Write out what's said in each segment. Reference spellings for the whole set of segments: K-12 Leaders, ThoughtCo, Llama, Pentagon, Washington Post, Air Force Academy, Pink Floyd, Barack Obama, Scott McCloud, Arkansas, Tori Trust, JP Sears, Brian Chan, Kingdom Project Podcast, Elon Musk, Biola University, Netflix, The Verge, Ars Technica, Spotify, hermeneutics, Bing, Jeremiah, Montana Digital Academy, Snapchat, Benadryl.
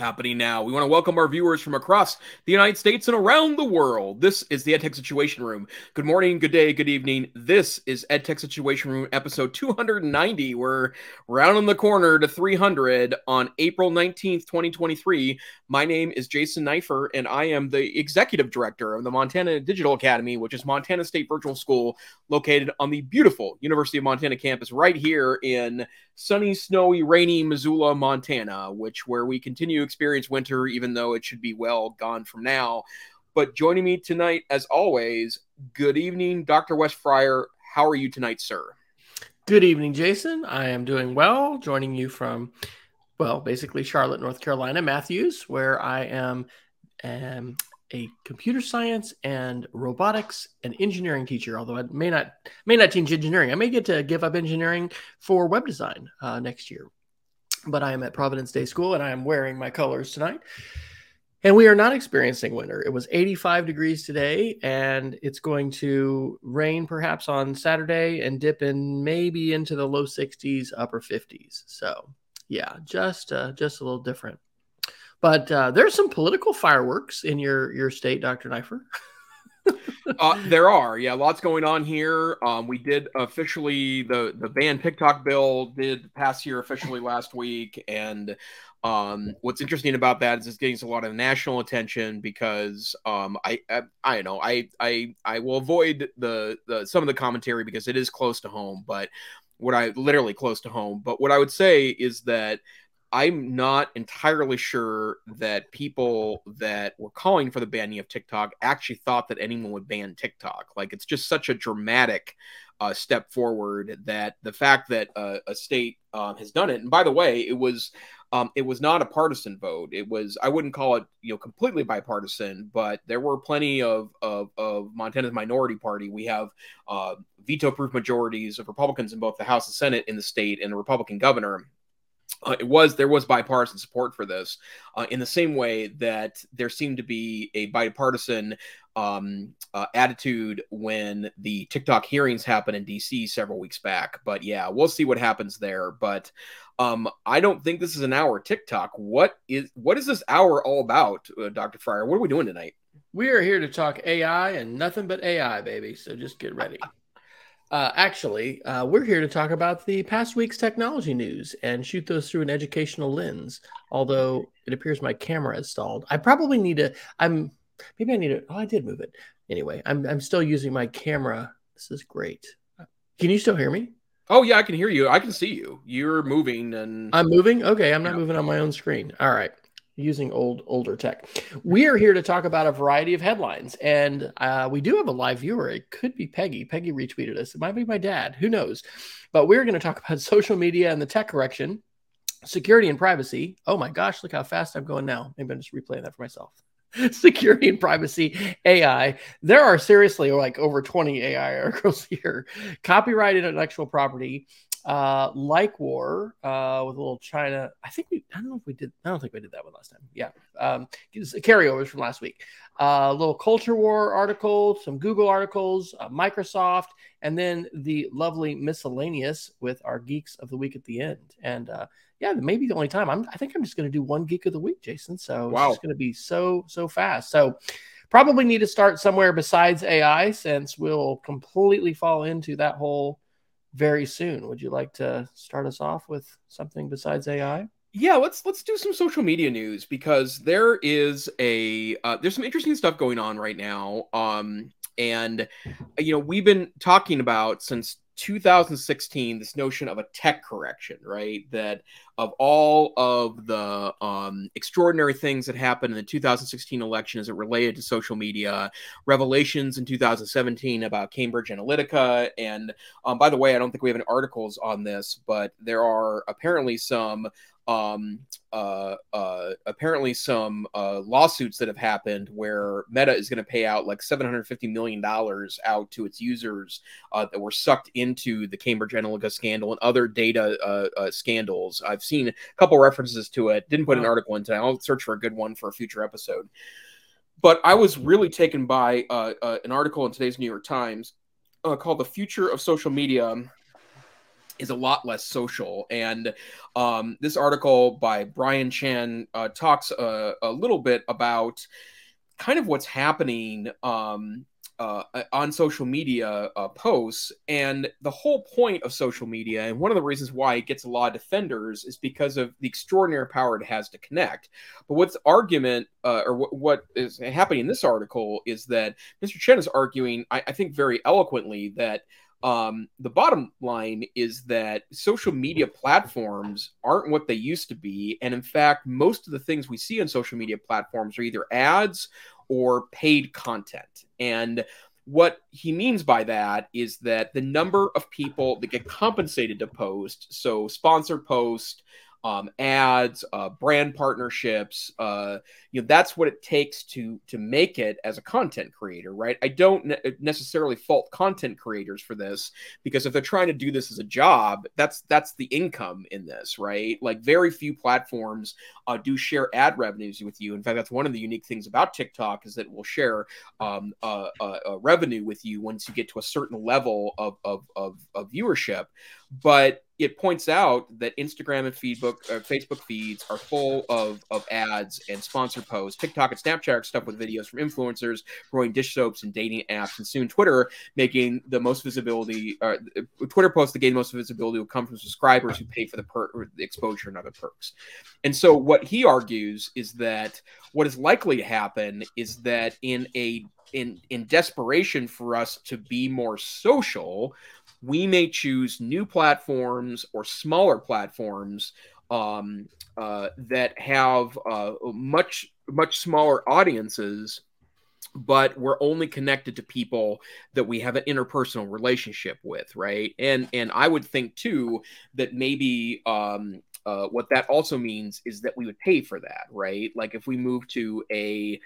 happening now. We want to welcome our viewers from across the United States and around the world. This is the EdTech Situation Room. Good morning, good day, good evening. This is EdTech Situation Room episode 290. We're rounding the corner to 300 on April 19th, 2023. My name is Jason Neiffer, and I am the Executive Director of the Montana Digital Academy, which is Montana State Virtual School located on the beautiful University of Montana campus right here in sunny, snowy, rainy Missoula, Montana, where we continue to experience winter, even though it should be well gone from now. But joining me tonight, as always, good evening, Dr. Wes Fryer. How are you tonight, sir? Good evening, Jason. I am doing well. Joining you from, well, basically Charlotte, North Carolina, Matthews, where I am a computer science and robotics and engineering teacher, although I may not teach engineering. I may get to give up engineering for web design next year. But I am at Providence Day School, and I am wearing my colors tonight. And we are not experiencing winter. It was 85 degrees today, and it's going to rain perhaps on Saturday and dip in maybe into the low 60s, upper 50s. So, yeah, just a little different. But there's some political fireworks in your state, Dr. Neiffer. There are, yeah, lots going on here. We did officially the ban TikTok bill did pass here officially last week, and what's interesting about that is it's getting a lot of national attention because I will avoid the some of the commentary because it is close to home, but what I would say is that I'm not entirely sure that people that were calling for the banning of TikTok actually thought that anyone would ban TikTok. Like, it's just such a dramatic step forward that the fact that a state has done it. And by the way, it was not a partisan vote. It was, I wouldn't call it, completely bipartisan, but there were plenty of Montana's minority party. We have veto-proof majorities of Republicans in both the House and Senate in the state, and a Republican governor. There was bipartisan support for this, in the same way that there seemed to be a bipartisan attitude when the TikTok hearings happened in DC several weeks back. But yeah, we'll see what happens there. But I don't think this is an hour TikTok. What is this hour all about, Dr. Fryer? What are we doing tonight? We are here to talk AI and nothing but AI, baby. So just get ready. We're here to talk about the past week's technology news and shoot those through an educational lens. Although it appears my camera is stalled. I probably need to, oh, I did move it. Anyway, I'm still using my camera. This is great. Can you still hear me? Oh yeah, I can hear you. I can see you. You're moving and I'm moving. Okay. I'm not moving on my own screen. All right. Using older tech. We are here to talk about a variety of headlines, and we do have a live viewer. It could be Peggy. Peggy retweeted us. It might be my dad. Who knows? But we're going to talk about social media and the tech correction, security and privacy. Oh my gosh, look how fast I'm going now. Maybe I'm just replaying that for myself. Security and privacy, AI. There are seriously like over 20 AI articles here. Copyright and intellectual property. Like war with a little China. I don't think we did that one last time. Yeah. Carryovers from last week. A little culture war article, some Google articles, Microsoft, and then the lovely miscellaneous with our geeks of the week at the end. And maybe the only time I think I'm just going to do one geek of the week, Jason. So wow. It's going to be so fast. So probably need to start somewhere besides AI, since we'll completely fall into that whole very soon. Would you like to start us off with something besides AI? Yeah, let's do some social media news, because there is there's some interesting stuff going on right now. And we've been talking about since 2016 this notion of a tech correction, right? That of all of the extraordinary things that happened in the 2016 election as it related to social media, revelations in 2017 about Cambridge Analytica, and by the way, I don't think we have any articles on this, but there are apparently some lawsuits that have happened where Meta is going to pay out like $750 million out to its users that were sucked into the Cambridge Analytica scandal and other data scandals. I've seen a couple references to it. Didn't put an article into it. I'll search for a good one for a future episode. But I was really taken by an article in today's New York Times called "The Future of Social Media is a lot less social. And this article by Brian Chan talks a little bit about kind of what's happening on social media posts. And the whole point of social media, and one of the reasons why it gets a lot of defenders, is because of the extraordinary power it has to connect. But what's argument or what is happening in this article is that Mr. Chen is arguing, I think very eloquently, that the bottom line is that social media platforms aren't what they used to be. And in fact, most of the things we see on social media platforms are either ads or paid content. And what he means by that is that the number of people that get compensated to post, so sponsored posts, ads, brand partnerships, that's what it takes to make it as a content creator, right? I don't necessarily fault content creators for this, because if they're trying to do this as a job, that's the income in this, right? Like, very few platforms do share ad revenues with you. In fact, that's one of the unique things about TikTok, is that it will share revenue with you once you get to a certain level of viewership. But it points out that Instagram and Facebook feeds are full of ads and sponsor posts. TikTok and Snapchat are stuffed with videos from influencers promoting dish soaps and dating apps. And soon Twitter making the most visibility, Twitter posts that gain the most visibility will come from subscribers who pay for the exposure and other perks. And so what he argues is that what is likely to happen is that in desperation for us to be more social, we may choose new platforms or smaller platforms that have much smaller audiences, but we're only connected to people that we have an interpersonal relationship with, right? And I would think too that maybe what that also means is that we would pay for that, right? Like, if we move to a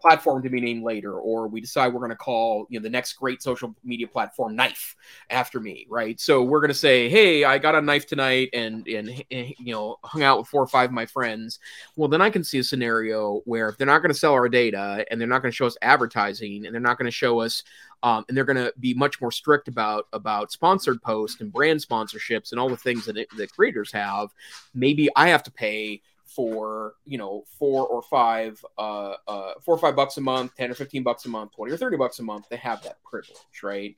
platform to be named later, or we decide we're going to call the next great social media platform Knife after me, right? So we're going to say, hey, I got on Knife tonight and hung out with 4 or 5 of my friends. Well, then I can see a scenario where if they're not going to sell our data, and they're not going to show us advertising, and they're not going to show us and they're going to be much more strict about sponsored posts and brand sponsorships and all the things that creators have, maybe I have to pay for, $4 or $5 a month, $10 or $15 a month, $20 or $30 a month to have that privilege, right?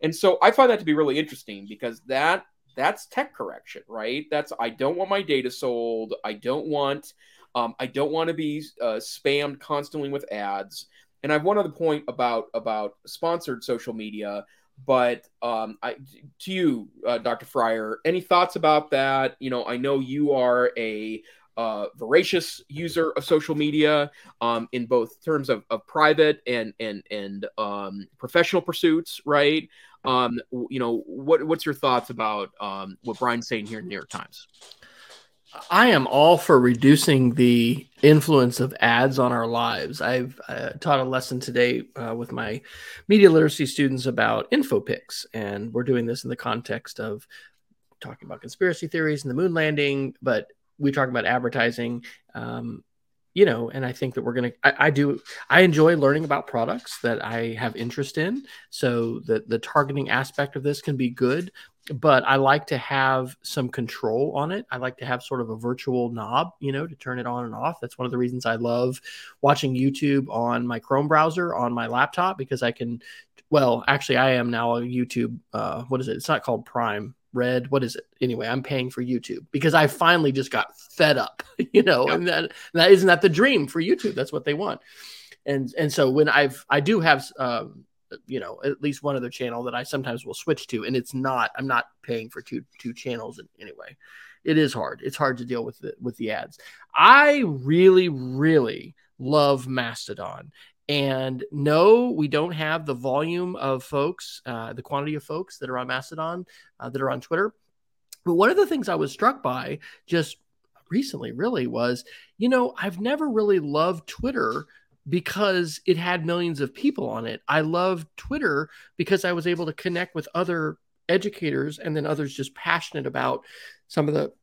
And so I find that to be really interesting, because that's tech correction, right? That's, I don't want my data sold. I don't want to be spammed constantly with ads. And I have one other point about sponsored social media, but Dr. Fryer, any thoughts about that? I know you are a voracious user of social media in both terms of private and professional pursuits, right? What's your thoughts about what Brian's saying here in the New York Times? I am all for reducing the influence of ads on our lives. I've taught a lesson today with my media literacy students about infopics, and we're doing this in the context of talking about conspiracy theories and the moon landing, but we talk about advertising, and I think that we're going to, I enjoy learning about products that I have interest in, so that the targeting aspect of this can be good, but I like to have some control on it. I like to have sort of a virtual knob, to turn it on and off. That's one of the reasons I love watching YouTube on my Chrome browser on my laptop, because I can, well, actually I am now a YouTube, what is it? It's not called Prime. Red, what is it? Anyway, I'm paying for YouTube because I finally just got fed up, Yep. And that isn't that the dream for YouTube? That's what they want. And so when I do have, at least one other channel that I sometimes will switch to, and I'm not paying for two channels. And anyway, it is hard. It's hard to deal with the ads. I really, really love Mastodon. And no, we don't have the volume of folks, the quantity of folks that are on Mastodon, that are on Twitter. But one of the things I was struck by just recently really was, I've never really loved Twitter because it had millions of people on it. I loved Twitter because I was able to connect with other educators and then others just passionate about some of the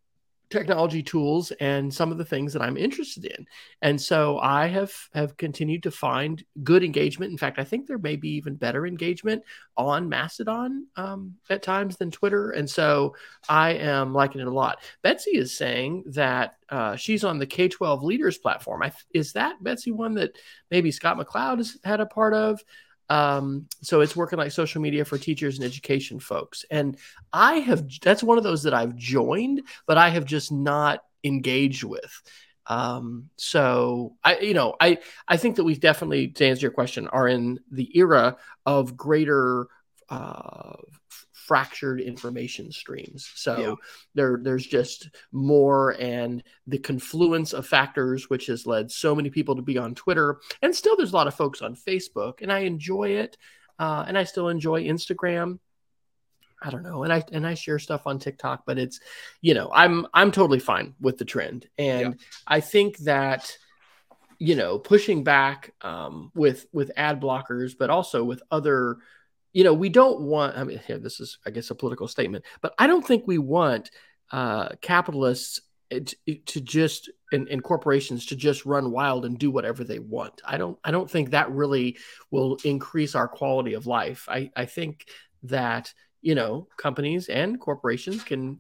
technology tools and some of the things that I'm interested in. And so I have continued to find good engagement. In fact, I think there may be even better engagement on Mastodon at times than Twitter. And so I am liking it a lot. Betsy is saying that she's on the K-12 Leaders platform. Is that, Betsy, one that maybe Scott McCloud has had a part of? So it's working like social media for teachers and education folks. And that's one of those that I've joined, but I have just not engaged with. So I think that we definitely, to answer your question, are in the era of greater, fractured information streams. So yeah. There's just more, and the confluence of factors, which has led so many people to be on Twitter. And still there's a lot of folks on Facebook, and I enjoy it. And I still enjoy Instagram. I don't know. And I share stuff on TikTok, but it's, I'm totally fine with the trend. And yeah. I think that, pushing back with ad blockers, but also with other, we don't want, here, this is, I guess, a political statement, but I don't think we want capitalists to just, and corporations to just run wild and do whatever they want. I don't think that really will increase our quality of life. I think that, companies and corporations can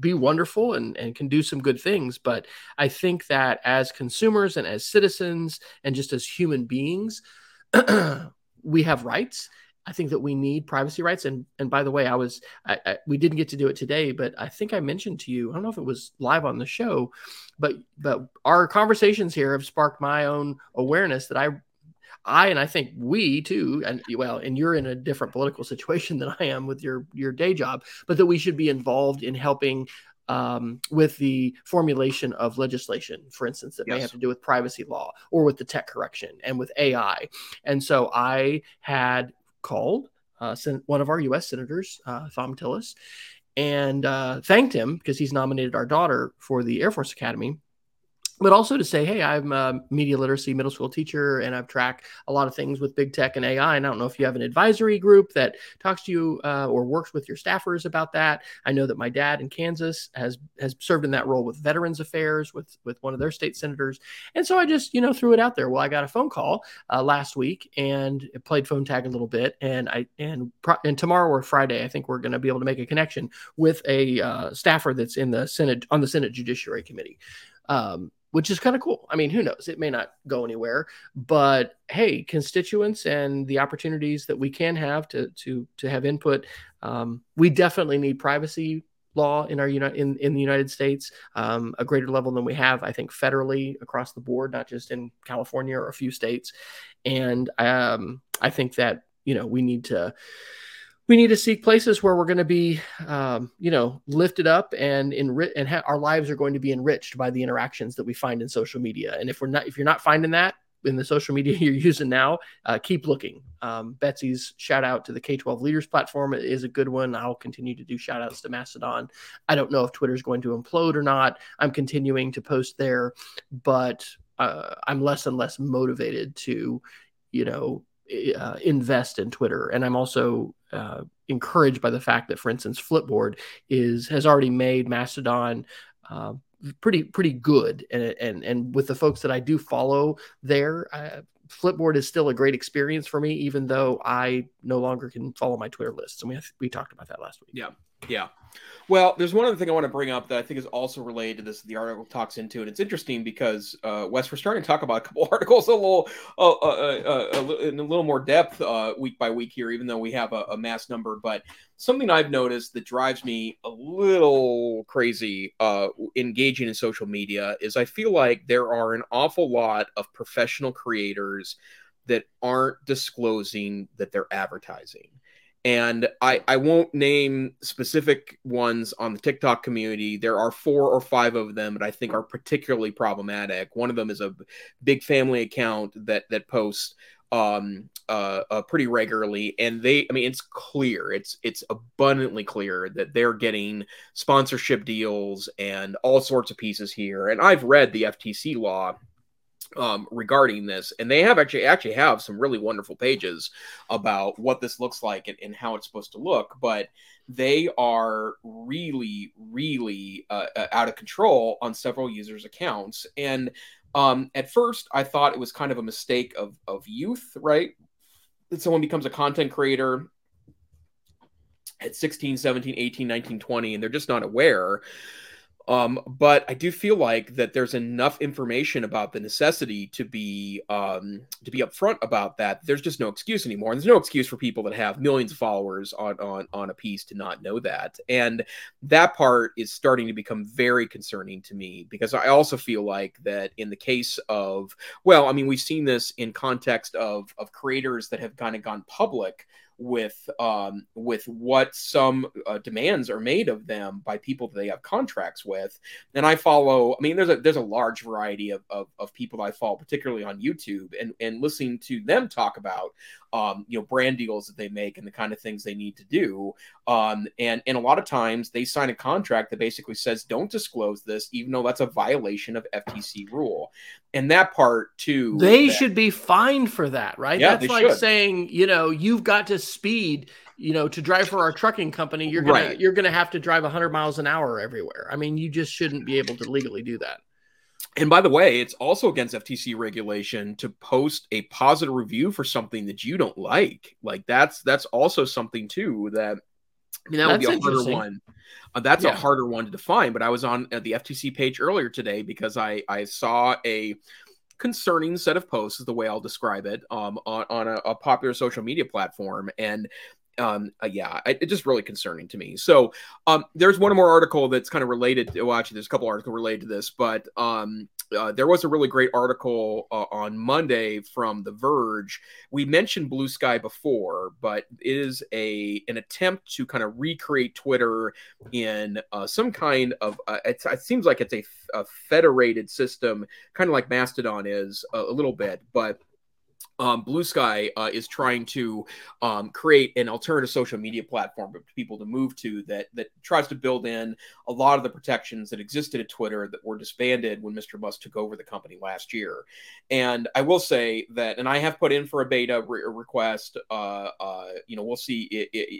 be wonderful and can do some good things. But I think that as consumers and as citizens and just as human beings, we have rights. I think that we need privacy rights. And by the way, we didn't get to do it today, but I think I mentioned to you, I don't know if it was live on the show, but our conversations here have sparked my own awareness that I think we too, and you're in a different political situation than I am with your day job, but that we should be involved in helping with the formulation of legislation, for instance, that may have to do with privacy law or with the tech correction and with AI. And so I had called one of our U.S. senators, Thom Tillis, and thanked him because he's nominated our daughter for the Air Force Academy, but also to say, hey, I'm a media literacy middle school teacher, and I've tracked a lot of things with big tech and AI, and I don't know if you have an advisory group that talks to you or works with your staffers about that. I know that my dad in Kansas has served in that role with Veterans Affairs with one of their state senators. And so I just, threw it out there. Well, I got a phone call last week and played phone tag a little bit. And and tomorrow or Friday, I think we're going to be able to make a connection with a staffer that's in the Senate, on the Senate Judiciary Committee. Which is kind of cool. Who knows? It may not go anywhere, but hey, constituents and the opportunities that we can have to have input. We definitely need privacy law in our in the United States, a greater level than we have, I think, federally across the board, not just in California or a few states. And I think that we need to seek places where we're going to be, lifted up and our lives are going to be enriched by the interactions that we find in social media. And if you're not finding that in the social media you're using now, keep looking. Betsy's shout out to the K-12 Leaders platform is a good one. I'll continue to do shout outs to Mastodon. I don't know if Twitter's going to implode or not. I'm continuing to post there, but I'm less and less motivated to, invest in Twitter. And I'm also encouraged by the fact that, for instance, Flipboard has already made Mastodon pretty good. And with the folks that I do follow there, Flipboard is still a great experience for me, even though I no longer can follow my Twitter lists. And we talked about that last week. Yeah. Yeah. Well, there's one other thing I want to bring up that I think is also related to this. The article talks into, and it's interesting because Wes, we're starting to talk about a couple articles in a little more depth week by week here, even though we have a mass number. But something I've noticed that drives me a little crazy engaging in social media is I feel like there are an awful lot of professional creators that aren't disclosing that they're advertising. And I won't name specific ones on the TikTok community. There are 4 or 5 of them that I think are particularly problematic. One of them is a big family account that posts pretty regularly, and it's clear, it's abundantly clear that they're getting sponsorship deals and all sorts of pieces here. And I've read the FTC law regarding this, and they have actually have some really wonderful pages about what this looks like and how it's supposed to look, but they are really out of control on several users' accounts. And at first I thought it was kind of a mistake of youth, right? That someone becomes a content creator at 16, 17, 18, 19, 20, and they're just not aware. But I do feel like that there's enough information about the necessity to be upfront about that. There's just no excuse anymore. And there's no excuse for people that have millions of followers on a piece to not know that. And that part is starting to become very concerning to me, because I also feel like that in the case of, well, I mean, we've seen this in context of creators that have kind of gone public with what some demands are made of them by people that they have contracts with. And I follow, I mean, there's a large variety of people that I follow, particularly on YouTube, and listening to them talk about, you know, brand deals that they make and the kind of things they need to do. And a lot of times they sign a contract that basically says, don't disclose this, even though that's a violation of FTC rule. And that part too. They should be fined for that, right? Yeah, that's like saying, you know, you've got to speed, you know, to drive for our trucking company, you're going to have to drive 100 miles an hour everywhere. I mean, you just shouldn't be able to legally do that. And by the way, it's also against FTC regulation to post a positive review for something that you don't like. Like that's also something too that, I mean, that would be a harder one. That's a harder one to define. But I was on the FTC page earlier today because I saw a concerning set of posts, is the way I'll describe it, on a popular social media platform. And it's just really concerning to me. So there's one more article that's kind of related to, well, actually, there's a couple articles related to this, but there was a really great article on Monday from The Verge. We mentioned Blue Sky before, but it is an attempt to kind of recreate Twitter in some kind of, it seems like it's a federated system, kind of like Mastodon is a little bit, but Blue Sky is trying to create an alternative social media platform for people to move to that tries to build in a lot of the protections that existed at Twitter that were disbanded when Mr. Musk took over the company last year. And I will say that, and I have put in for a beta request. You know, we'll see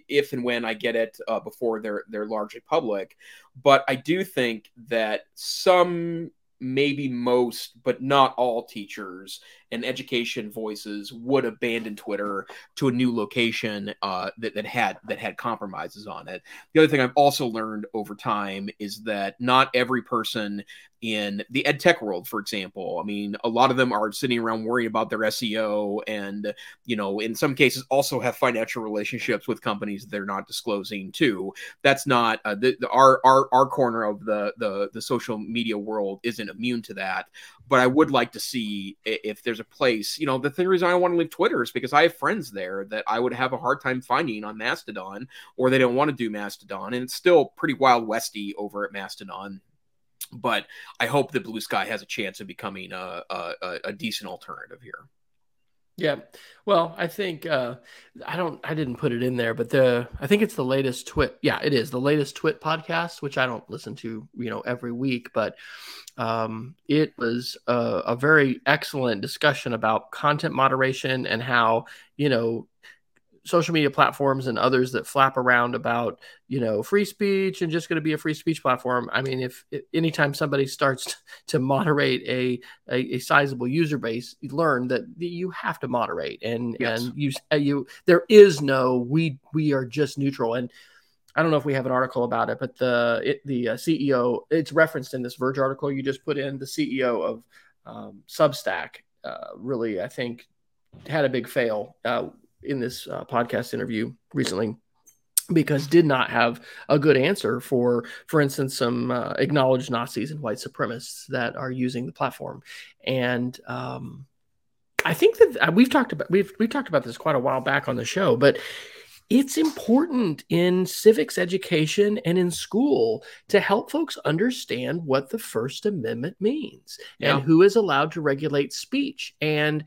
if and when I get it before they're largely public. But I do think that some, maybe most, but not all teachers and education voices would abandon Twitter to a new location that had compromises on it. The other thing I've also learned over time is that not every person in the ed tech world, for example, I mean, a lot of them are sitting around worrying about their SEO and, you know, in some cases also have financial relationships with companies they're not disclosing to. That's not our corner of the social media world isn't immune to that. But I would like to see if there's a place, you know, the reason I don't want to leave Twitter is because I have friends there that I would have a hard time finding on Mastodon, or they don't want to do Mastodon. And it's still pretty Wild Westy over at Mastodon. But I hope that Blue Sky has a chance of becoming a decent alternative here. Yeah. Well, I think I didn't put it in there, but I think it's the latest Twit. Yeah, it is the latest Twit podcast, which I don't listen to, you know, every week, but it was a very excellent discussion about content moderation and how, you know, social media platforms and others that flap around about, you know, free speech and just going to be a free speech platform. I mean, if anytime somebody starts to moderate a sizable user base, you learn that you have to moderate and you there is no we are just neutral. And I don't know if we have an article about it, but the CEO, it's referenced in this Verge article you just put in. The CEO of Substack really, I think, had a big fail in this podcast interview recently, because did not have a good answer for instance, some acknowledged Nazis and white supremacists that are using the platform. And I think that we've talked about this quite a while back on the show, but it's important in civics education and in school to help folks understand what the First Amendment means and who is allowed to regulate speech. And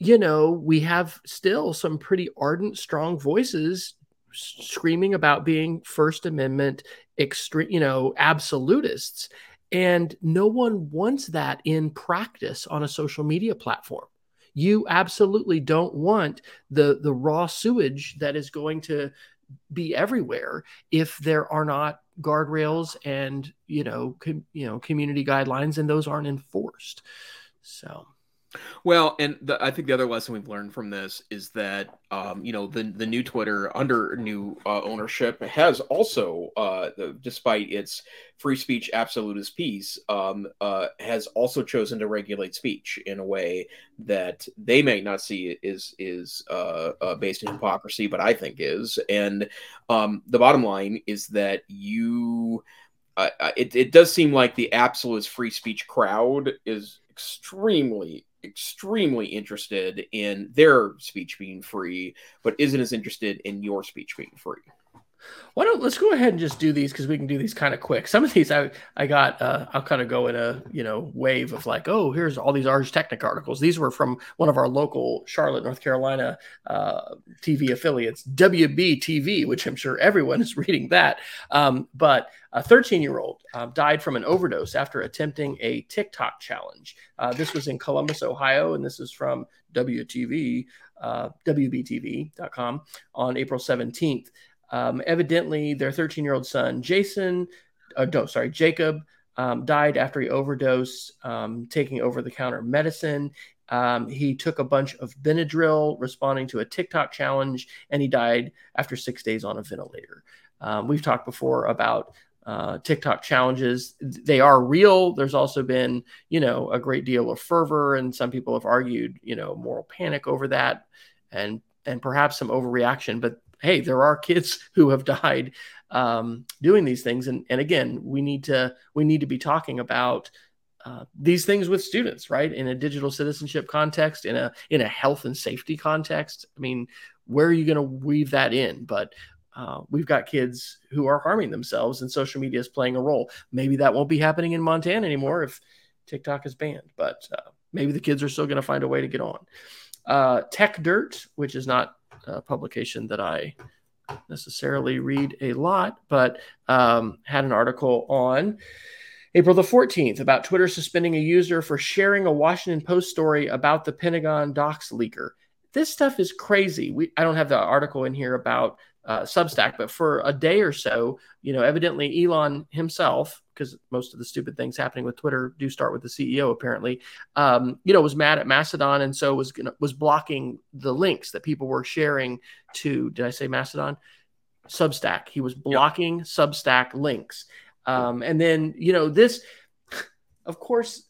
you know, we have still some pretty ardent, strong voices screaming about being First Amendment absolutists. And no one wants that in practice on a social media platform. You absolutely don't want the raw sewage that is going to be everywhere if there are not guardrails and, community guidelines, and those aren't enforced. So, well, and I think the other lesson we've learned from this is that, the new Twitter under new ownership has also, despite its free speech absolutist piece, has also chosen to regulate speech in a way that they may not see is based in hypocrisy, but I think is. And the bottom line is that it does seem like the absolutist free speech crowd is extremely interested in their speech being free, but isn't as interested in your speech being free. Let's go ahead and just do these, because we can do these kind of quick. Some of these I got, I'll kind of go in a wave of like, oh, here's all these Ars Technica articles. These were from one of our local Charlotte, North Carolina TV affiliates, WBTV, which I'm sure everyone is reading that. But a 13-year-old died from an overdose after attempting a TikTok challenge. This was in Columbus, Ohio, and this is from WBTV.com on April 17th. Evidently, their 13-year-old son, Jacob, died after he overdosed, taking over-the-counter medicine. He took a bunch of Benadryl, responding to a TikTok challenge, and he died after 6 days on a ventilator. We've talked before about TikTok challenges. They are real. There's also been, a great deal of fervor, and some people have argued, moral panic over that, and perhaps some overreaction, but hey, there are kids who have died doing these things. And again, we need to be talking about these things with students, right? In a digital citizenship context, in a health and safety context. I mean, where are you going to weave that in? But we've got kids who are harming themselves, and social media is playing a role. Maybe that won't be happening in Montana anymore if TikTok is banned, but maybe the kids are still going to find a way to get on. Tech Dirt, which is not a publication that I necessarily read a lot, but had an article on April the 14th about Twitter suspending a user for sharing a Washington Post story about the Pentagon docs leaker. This stuff is crazy. I don't have the article in here about Substack, but for a day or so, evidently Elon himself, because most of the stupid things happening with Twitter do start with the CEO, apparently, was mad at Mastodon, and so was blocking the links that people were sharing to, did I say Mastodon? Substack. He was blocking Substack links. And then, this, of course,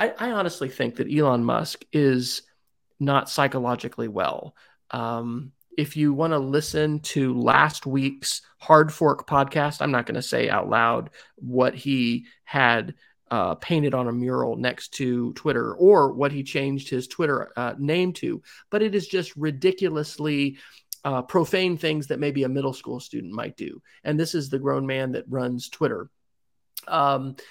I honestly think that Elon Musk is not psychologically well. If you want to listen to last week's Hard Fork podcast, I'm not going to say out loud what he had painted on a mural next to Twitter, or what he changed his Twitter name to, but it is just ridiculously profane things that maybe a middle school student might do. And this is the grown man that runs Twitter. And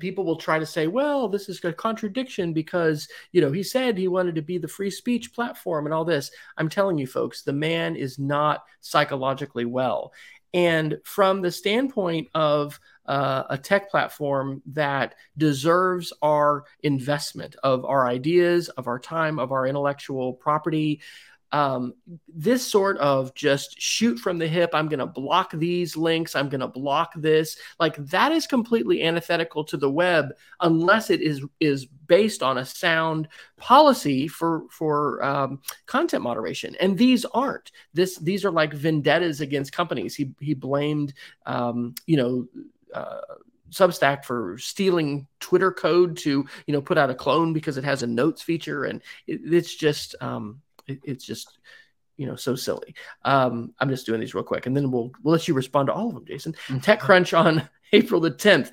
people will try to say, well, this is a contradiction because, he said he wanted to be the free speech platform and all this. I'm telling you folks, the man is not psychologically well. And from the standpoint of a tech platform that deserves our investment of our ideas, of our time, of our intellectual property, this sort of just shoot from the hip, I'm going to block these links, I'm going to block this, like that is completely antithetical to the web, unless it is based on a sound policy for content moderation. And these aren't. These are like vendettas against companies. He blamed, Substack for stealing Twitter code to, put out a clone because it has a notes feature. And it's just, it's just, so silly. I'm just doing these real quick, and then we'll let you respond to all of them, Jason. TechCrunch on April the 10th.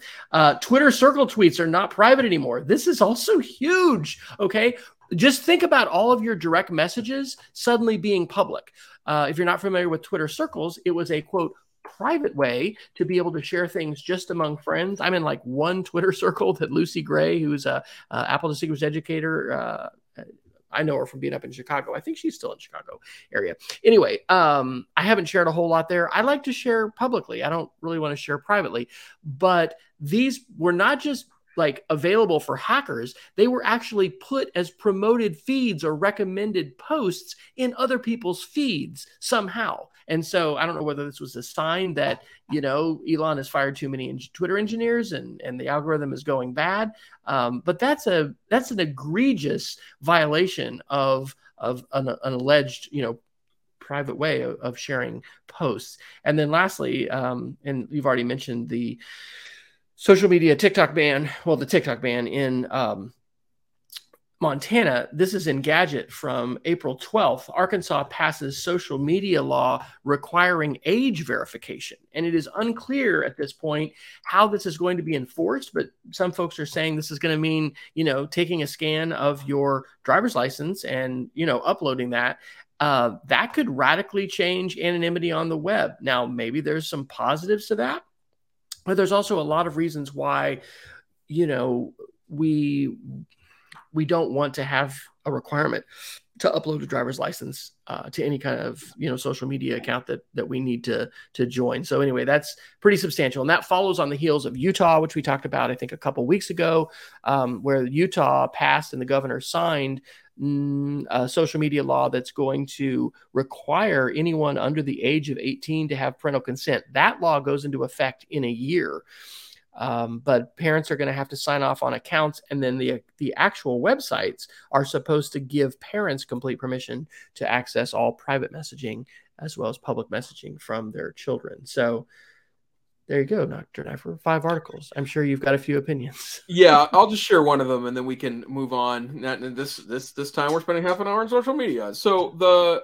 Twitter circle tweets are not private anymore. This is also huge, okay? Just think about all of your direct messages suddenly being public. If you're not familiar with Twitter circles, it was a, quote, private way to be able to share things just among friends. I'm in like one Twitter circle that Lucy Gray, who's a Apple Distinguished Educator, I know her from being up in Chicago. I think she's still in Chicago area. Anyway, I haven't shared a whole lot there. I like to share publicly. I don't really want to share privately, but these were not just like available for hackers. They were actually put as promoted feeds or recommended posts in other people's feeds somehow. And so I don't know whether this was a sign that, you know, Elon has fired too many Twitter engineers and the algorithm is going bad. But that's an egregious violation of an alleged, you know, private way of sharing posts. And then lastly, and you've already mentioned the social media TikTok ban, well, the TikTok ban in Montana. This is in Gadget from April 12th. Arkansas passes social media law requiring age verification. And it is unclear at this point how this is going to be enforced. But some folks are saying this is going to mean, you know, taking a scan of your driver's license and, you know, uploading that. That could radically change anonymity on the web. Now, maybe there's some positives to that. But there's also a lot of reasons why, you know, we don't want to have a requirement to upload a driver's license to any kind of, you know, social media account that we need to join. So anyway, that's pretty substantial. And that follows on the heels of Utah, which we talked about, I think, a couple weeks ago, where Utah passed and the governor signed a social media law that's going to require anyone under the age of 18 to have parental consent. That law goes into effect in a year. But parents are going to have to sign off on accounts, and then the actual websites are supposed to give parents complete permission to access all private messaging as well as public messaging from their children. So there you go, Dr. Neiffer. 5 articles. I'm sure you've got a few opinions. Yeah, I'll just share one of them, and then we can move on. This time we're spending half an hour on social media. So the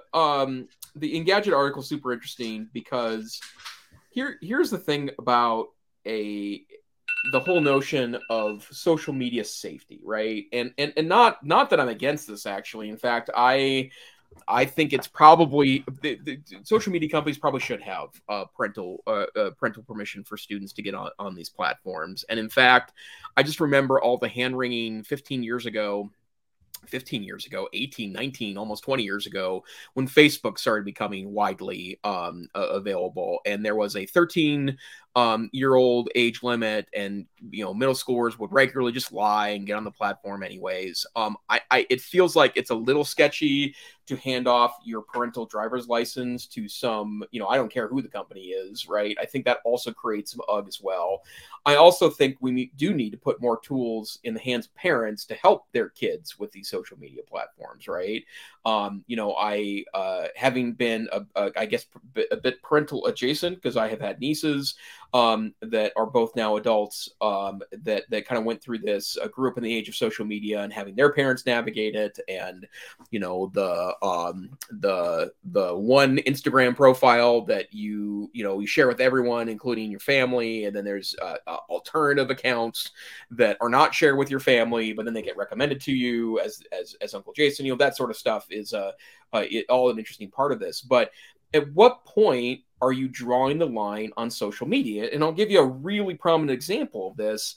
Engadget article is super interesting because here's the thing about the whole notion of social media safety, right? And not that I'm against this, actually. In fact, I think it's probably the social media companies probably should have parental permission for students to get on these platforms. And in fact, I just remember all the hand wringing 18, 19, almost 20 years ago, when Facebook started becoming widely available. And there was a 13-year-old age limit, and, you know, middle schoolers would regularly just lie and get on the platform anyways. It feels like it's a little sketchy to hand off your parental driver's license to some, you know, I don't care who the company is, right? I think that also creates some UGG as well. I also think we do need to put more tools in the hands of parents to help their kids with these social media platforms, right? You know, I, having been, I guess, a bit parental adjacent, because I have had nieces that are both now adults that kind of went through this, grew up in the age of social media and having their parents navigate it. And, you know, the one Instagram profile that you share with everyone, including your family. And then there's alternative accounts that are not shared with your family, but then they get recommended to you as Uncle Jason. You know, that sort of stuff is all an interesting part of this. But at what point are you drawing the line on social media? And I'll give you a really prominent example of this.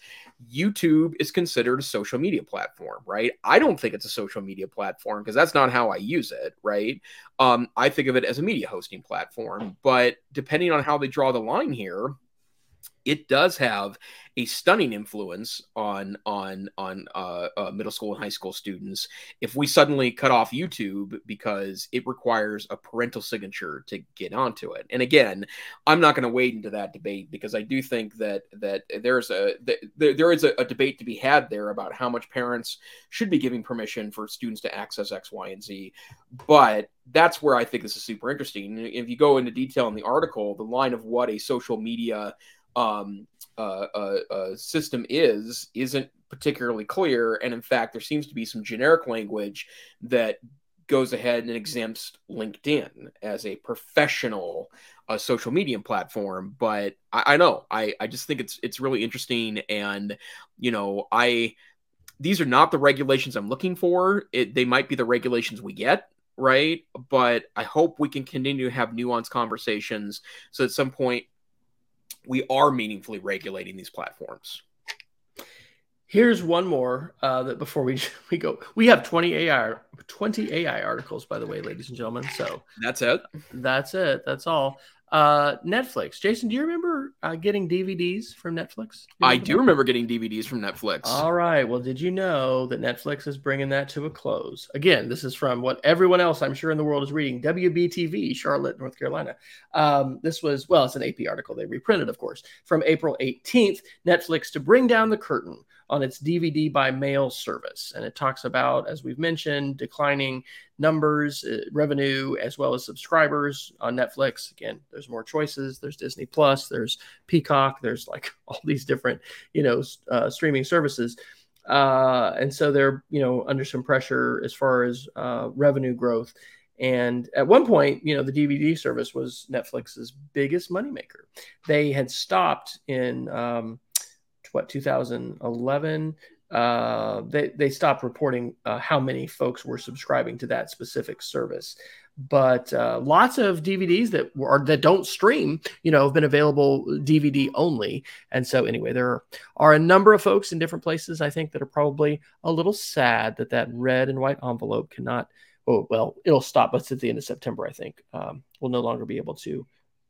YouTube is considered a social media platform, right? I don't think it's a social media platform because that's not how I use it, right? I think of it as a media hosting platform. But depending on how they draw the line here, it does have a stunning influence on middle school and high school students. If we suddenly cut off YouTube because it requires a parental signature to get onto it. And again, I'm not going to wade into that debate because I do think that there is a debate to be had there about how much parents should be giving permission for students to access X, Y, and Z. But that's where I think this is super interesting. If you go into detail in the article, the line of what a social media system isn't particularly clear, and in fact there seems to be some generic language that goes ahead and exempts LinkedIn as a professional social media platform. But I just think it's really interesting, and, you know, these are not the regulations I'm looking for. They might be the regulations we get, right? But I hope we can continue to have nuanced conversations so at some point we are meaningfully regulating these platforms. Here's one more that before we go, we have 20 AI articles, by the way, ladies and gentlemen. So that's it. That's all. Netflix. Jason, do you remember getting DVDs from Netflix? I do remember getting DVDs from Netflix. All right. Well, did you know that Netflix is bringing that to a close? Again, this is from what everyone else I'm sure in the world is reading. WBTV, Charlotte, North Carolina. This was, well, it's an AP article they reprinted, of course, from April 18th. Netflix to bring down the curtain on its DVD by mail service. And it talks about, as we've mentioned, declining numbers, revenue, as well as subscribers on Netflix. Again, there's more choices. There's Disney Plus, there's Peacock, there's like all these different, streaming services. And so they're, under some pressure as far as revenue growth. And at one point, the DVD service was Netflix's biggest moneymaker. They had stopped in, 2011, they stopped reporting how many folks were subscribing to that specific service. But lots of DVDs that don't stream, have been available DVD only. And so anyway, there are a number of folks in different places, I think, that are probably a little sad that red and white envelope cannot. Oh, well, it'll stop us at the end of September, I think. We'll no longer be able to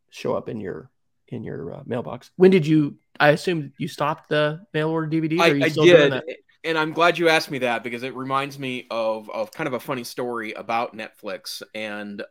show up in your mailbox. When did you? I assume you stopped the mail order DVD. I did, and I'm glad you asked me that because it reminds me of kind of a funny story about Netflix. And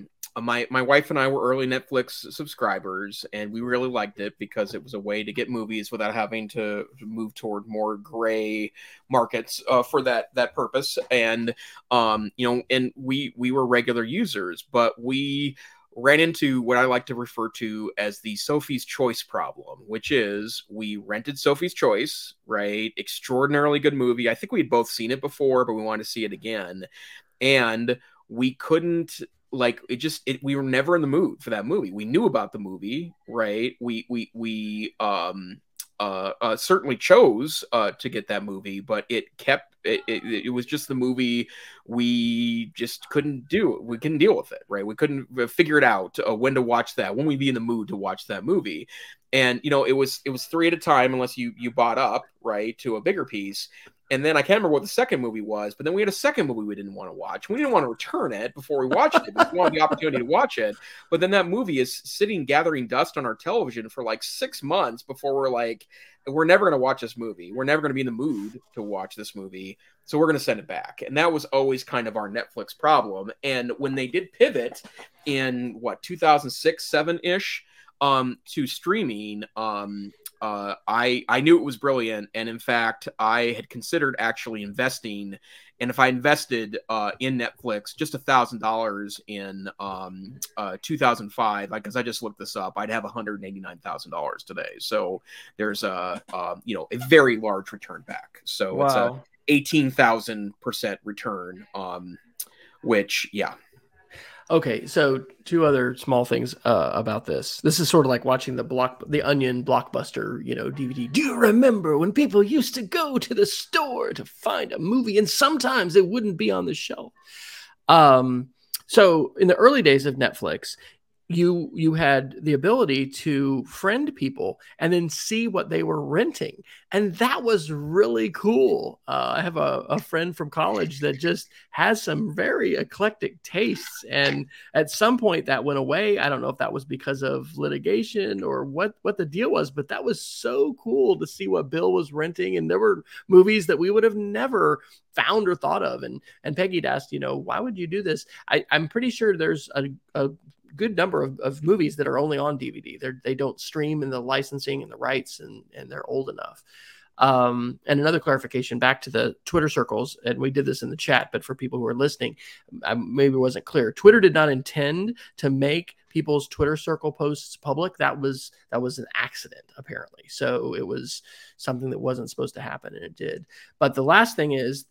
my wife and I were early Netflix subscribers, and we really liked it because it was a way to get movies without having to move toward more gray markets for that purpose. And and we were regular users, but we ran into what I like to refer to as the Sophie's Choice problem, which is we rented Sophie's Choice, right? Extraordinarily good movie. I think we had both seen it before, but we wanted to see it again. And we couldn't, we were never in the mood for that movie. We knew about the movie, right? We certainly chose to get that movie, but it was just the movie we just couldn't do. We couldn't deal with it, right? We couldn't figure it out when to watch that, when we'd be in the mood to watch that movie. And, it was three at a time unless you bought up, right, to a bigger piece. And then I can't remember what the second movie was, but then we had a second movie we didn't want to watch. We didn't want to return it before we watched it. But we wanted the opportunity to watch it. But then that movie is sitting, gathering dust on our television for 6 months before we're like, we're never going to watch this movie. We're never going to be in the mood to watch this movie. So we're going to send it back. And that was always kind of our Netflix problem. And when they did pivot in 2006, 7-ish, to streaming, I knew it was brilliant. And in fact, I had considered actually investing. And if I invested in Netflix just $1,000 in 2005, because I just looked this up, I'd have $189,000 today. So there's a very large return back. So wow. It's a 18,000% return, which, yeah. Okay, so two other small things about this. This is sort of like watching the Onion blockbuster, DVD. Do you remember when people used to go to the store to find a movie, and sometimes it wouldn't be on the shelf? So in the early days of Netflix, you had the ability to friend people and then see what they were renting. And that was really cool. I have a friend from college that just has some very eclectic tastes. And at some point that went away. I don't know if that was because of litigation or what the deal was, but that was so cool to see what Bill was renting. And there were movies that we would have never found or thought of. And Peggy'd asked, why would you do this? I'm pretty sure there's a good number of movies that are only on DVD. They don't stream in the licensing and the rights, and they're old enough. And another clarification back to the Twitter circles, and we did this in the chat, but for people who are listening, I maybe wasn't clear. Twitter did not intend to make people's Twitter circle posts public. That was an accident, apparently. So it was something that wasn't supposed to happen, and it did. But the last thing is,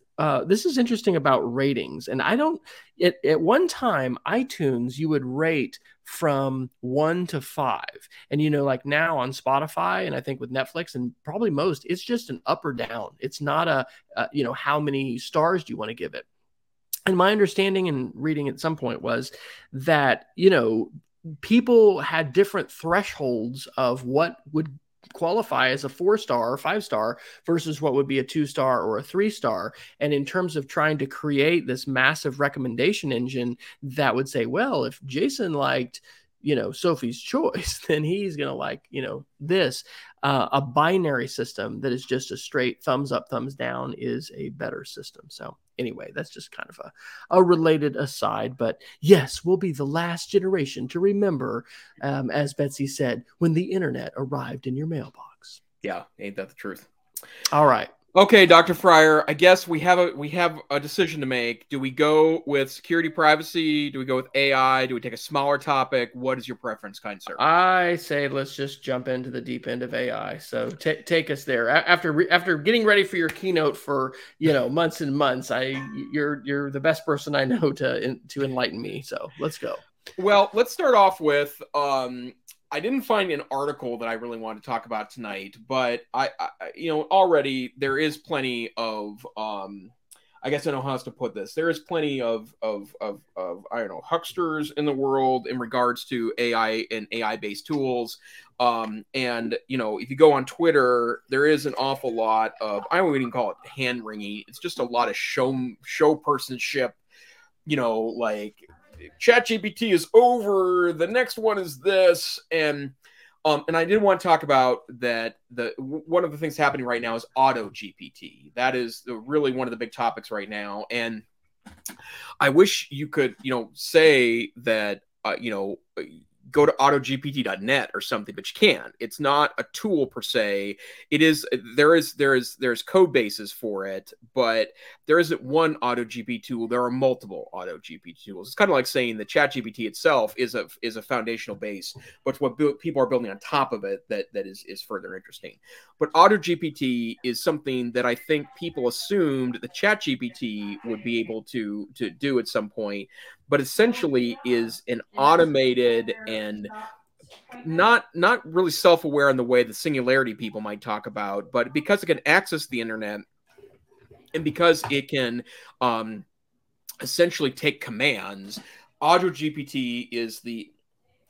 this is interesting about ratings. And at one time, iTunes, you would rate from 1 to 5. And, now on Spotify, and I think with Netflix and probably most, it's just an up or down. It's not a how many stars do you want to give it? And my understanding and reading at some point was that, people had different thresholds of what would qualify as a 4-star or 5-star versus what would be a 2-star or a 3-star. And in terms of trying to create this massive recommendation engine that would say, well, if Jason liked, you know, Sophie's Choice, then he's going to like, you know, this, a binary system that is just a straight thumbs up, thumbs down is a better system. So anyway, that's just kind of a related aside, but yes, we'll be the last generation to remember, as Betsy said, when the internet arrived in your mailbox. Yeah. Ain't that the truth? All right. Okay, Dr. Fryer, I guess we have a decision to make. Do we go with security, privacy? Do we go with AI? Do we take a smaller topic? What is your preference, kind sir? I say let's just jump into the deep end of AI. So take us there. After getting ready for your keynote for, you know, months and months, you're the best person I know to enlighten me. So let's go. Well, let's start off with I didn't find an article that I really want to talk about tonight, but already there is plenty of, I guess I don't know how else to put this. There is plenty of hucksters in the world in regards to AI and AI-based tools. And, you know, if you go on Twitter, there is an awful lot of, I wouldn't even call it hand-wringy. It's just a lot of show personship, you know, like, ChatGPT is over. The next one is this, and I did want to talk about that. One of the things happening right now is auto GPT. That is really one of the big topics right now, and I wish you could, you know, say that, go to autogpt.net or something, but you can't. It's not a tool per se. It is there's code bases for it, but there isn't one AutoGPT tool. There are multiple AutoGPT tools. It's kind of like saying the ChatGPT itself is a foundational base, but what people are building on top of it that is further interesting. But AutoGPT is something that I think people assumed the ChatGPT would be able to do at some point, but essentially is an automated and not really self-aware in the way the singularity people might talk about, but because it can access the internet and because it can essentially take commands, AutoGPT is the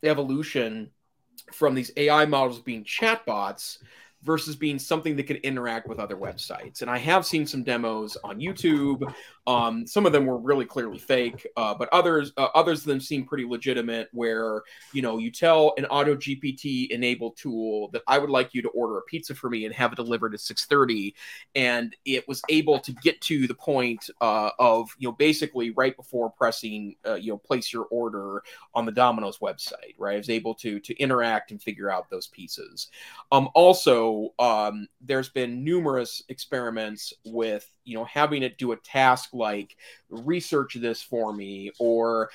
evolution from these AI models being chatbots versus being something that can interact with other websites. And I have seen some demos on YouTube. Some of them were really clearly fake, but others of them seem pretty legitimate, where, you know, you tell an AutoGPT-enabled tool that I would like you to order a pizza for me and have it delivered at 6:30. And it was able to get to the point of, you know, basically right before pressing, place your order on the Domino's website, right? It was able to interact and figure out those pieces. Also, there's been numerous experiments with, you know, having it do a task like research this for me, or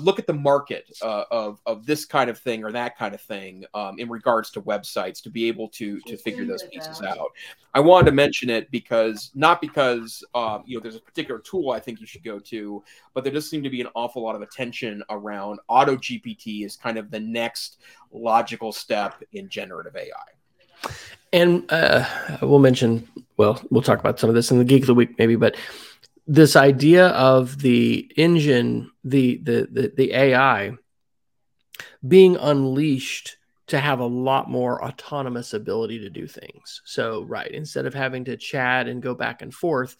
look at the market of this kind of thing or that kind of thing in regards to websites, to be able to figure those pieces out. I wanted to mention it because there's a particular tool I think you should go to, but there does seem to be an awful lot of attention around AutoGPT is kind of the next logical step in generative AI. And we'll talk about some of this in the Geek of the Week maybe, but this idea of the engine, the AI being unleashed to have a lot more autonomous ability to do things. So, right, instead of having to chat and go back and forth,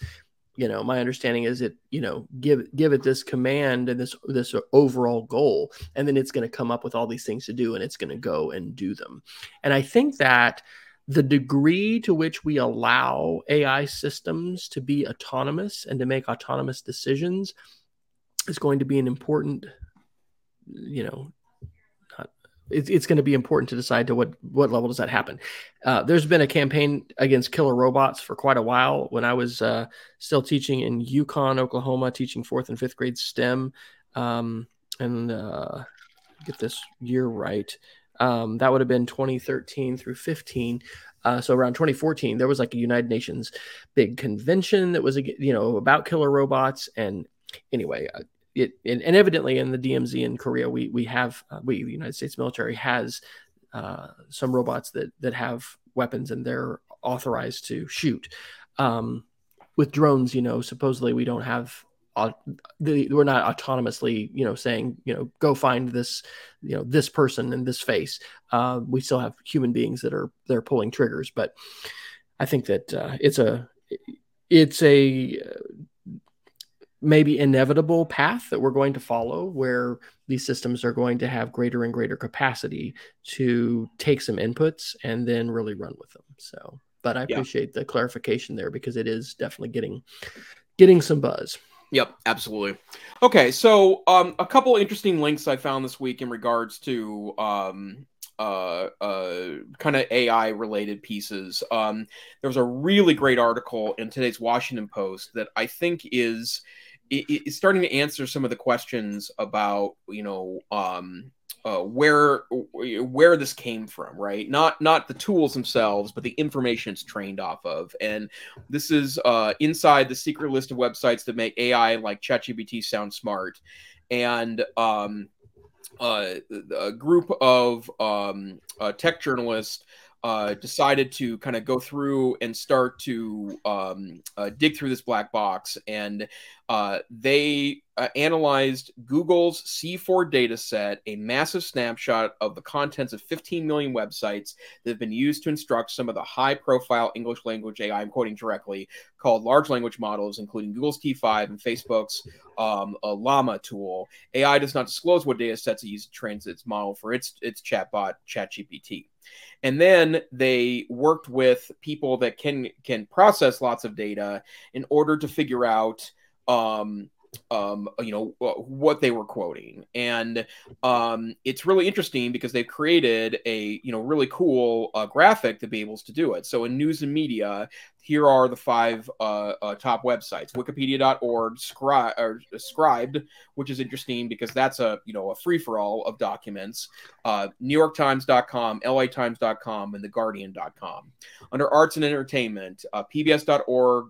you know, my understanding is it, you know, give it this command and this overall goal, and then it's going to come up with all these things to do, and it's going to go and do them. And I think that the degree to which we allow AI systems to be autonomous and to make autonomous decisions is going to be an important, you know, it's going to be important to decide to what level does that happen. There's been a campaign against killer robots for quite a while. When I was still teaching in Yukon, Oklahoma, teaching 4th and 5th grade STEM, and get this year right, that would have been 2013 through 15. So around 2014, there was like a United Nations big convention that was, you know, about killer robots. And anyway, and evidently in the DMZ in Korea, we have the United States military has some robots that have weapons and they're authorized to shoot with drones. You know, supposedly we don't have we're not autonomously, saying, go find this, this person and this face. We still have human beings that are, they're pulling triggers, but I think that it's a maybe inevitable path that we're going to follow, where these systems are going to have greater and greater capacity to take some inputs and then really run with them. So, but I appreciate the clarification there, because it is definitely getting some buzz. Yep, absolutely. Okay, so a couple interesting links I found this week in regards to kind of AI-related pieces. There was a really great article in today's Washington Post that I think is starting to answer some of the questions about, where this came from, right? Not the tools themselves, but the information it's trained off of. And this is inside the secret list of websites that make AI like ChatGPT sound smart. And a group of tech journalists decided to kind of go through and start to dig through this black box. And they analyzed Google's C4 data set, a massive snapshot of the contents of 15 million websites that have been used to instruct some of the high-profile English language AI, I'm quoting directly, called large language models, including Google's T5 and Facebook's Llama tool. AI does not disclose what data sets it used to train its model for its chatbot, ChatGPT. And then they worked with people that can process lots of data in order to figure out, what they were quoting. And it's really interesting because they've created a, really cool graphic to be able to do it. So in news and media, here are the five top websites: Wikipedia.org, Scribd, which is interesting because that's a free-for-all of documents, NewYorkTimes.com, LATimes.com, and TheGuardian.com. Under arts and entertainment, PBS.org,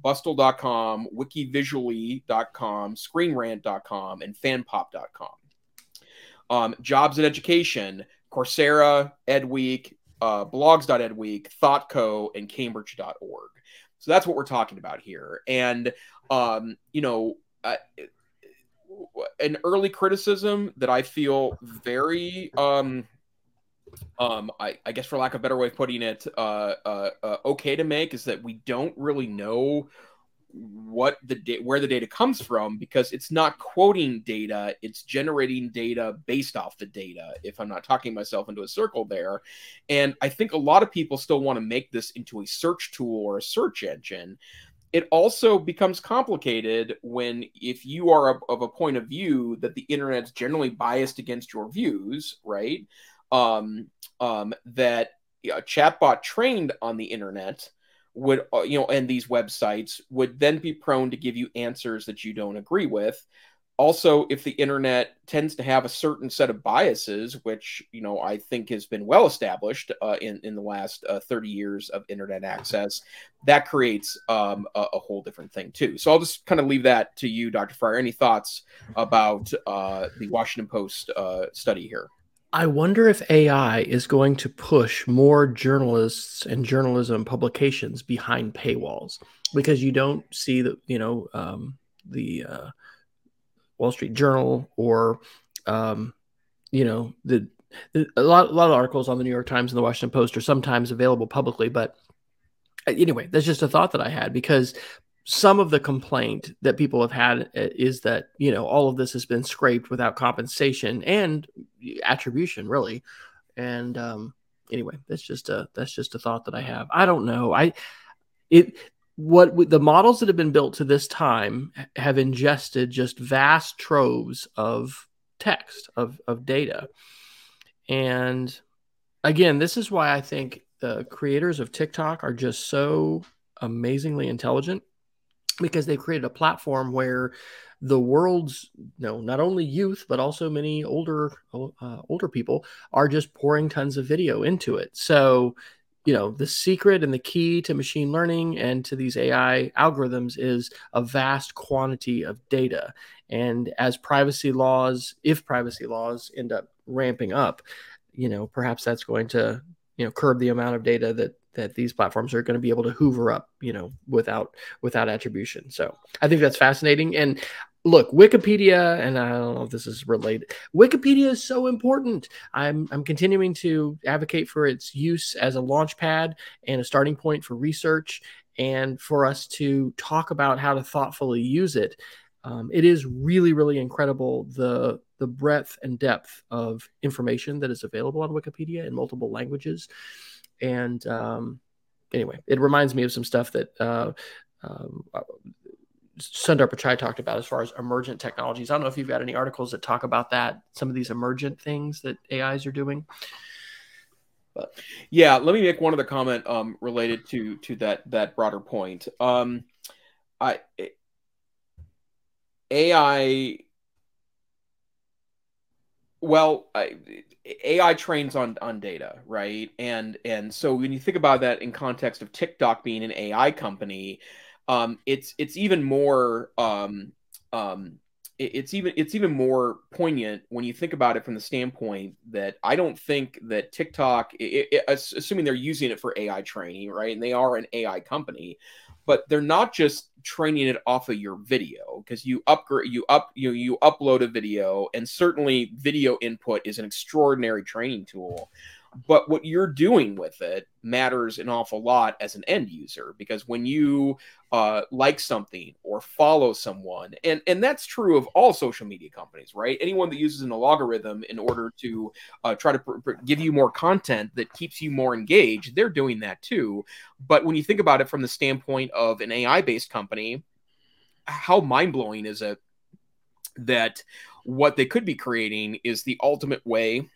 Bustle.com, WikiVisually.com, ScreenRant.com, and FanPop.com. Jobs and education: Coursera, EdWeek, blogs.edweek, ThoughtCo, and Cambridge.org. So that's what we're talking about here. And, an early criticism that I feel very, I guess for lack of a better way of putting it, okay to make, is that we don't really know what where the data comes from, because it's not quoting data, it's generating data based off the data, if I'm not talking myself into a circle there. And I think a lot of people still want to make this into a search tool or a search engine. It also becomes complicated when, if you are of a point of view that the internet's generally biased against your views, right? That a chatbot trained on the internet would, and these websites would then be prone to give you answers that you don't agree with. Also, if the internet tends to have a certain set of biases, which, I think has been well established in the last 30 years of internet access, that creates a whole different thing too. So I'll just kind of leave that to you, Dr. Fryer. Any thoughts about the Washington Post study here? I wonder if AI is going to push more journalists and journalism publications behind paywalls, because you don't see the, the Wall Street Journal or, a lot of articles on the New York Times and the Washington Post are sometimes available publicly. But anyway, that's just a thought that I had, because some of the complaint that people have had is that, all of this has been scraped without compensation and attribution, really. And anyway, that's just a thought that I have. I don't know. The models that have been built to this time have ingested just vast troves of text, of data. And again, this is why I think the creators of TikTok are just so amazingly intelligent, because they've created a platform where the world's, not only youth, but also many older people are just pouring tons of video into it. So, the secret and the key to machine learning and to these AI algorithms is a vast quantity of data. And as privacy laws end up ramping up, perhaps that's going to, curb the amount of data that that these platforms are going to be able to hoover up, you know, without attribution. So I think that's fascinating. And look, Wikipedia, and I don't know if this is related, Wikipedia is so important. I'm continuing to advocate for its use as a launch pad and a starting point for research and for us to talk about how to thoughtfully use it. It is really, really incredible, the breadth and depth of information that is available on Wikipedia in multiple languages. And anyway, it reminds me of some stuff that Sundar Pichai talked about as far as emergent technologies. I don't know if you've got any articles that talk about that, some of these emergent things that AIs are doing. But yeah, let me make one other comment related to that broader point. AI trains on data, right? And so when you think about that in context of TikTok being an AI company, it's even more it's even more poignant when you think about it from the standpoint that I don't think that TikTok, assuming they're using it for AI training, right? And they are an AI company, but they're not just training it off of your video, because you upload a video, and certainly video input is an extraordinary training tool. But what you're doing with it matters an awful lot as an end user, because when you like something or follow someone, and that's true of all social media companies, right? Anyone that uses an algorithm in order to try to give you more content that keeps you more engaged, they're doing that too. But when you think about it from the standpoint of an AI-based company, how mind-blowing is it that what they could be creating is the ultimate way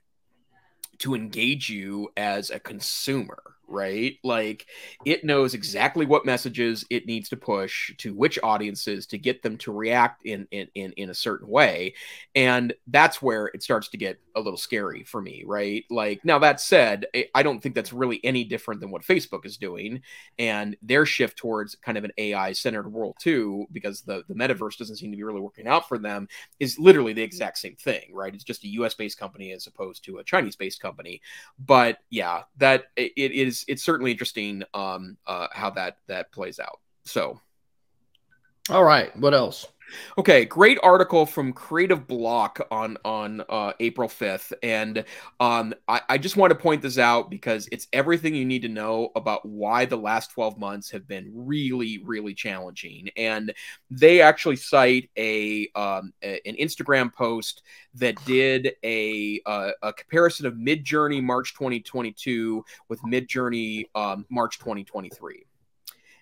to engage you as a consumer, right? Like, it knows exactly what messages it needs to push to which audiences to get them to react in a certain way. And that's where it starts to get a little scary for me, right? Like, now that said, I don't think that's really any different than what Facebook is doing and their shift towards kind of an AI centered world too, because the metaverse doesn't seem to be really working out for them, is literally the exact same thing, right? It's just a US based company as opposed to a Chinese based company. But yeah, that it's certainly interesting how that plays out. So, all right, what else? Okay, great article from Creative Block on April 5th. And I just want to point this out because it's everything you need to know about why the last 12 months have been really, really challenging. And they actually cite an Instagram post that did a comparison of Midjourney March 2022 with Midjourney March 2023.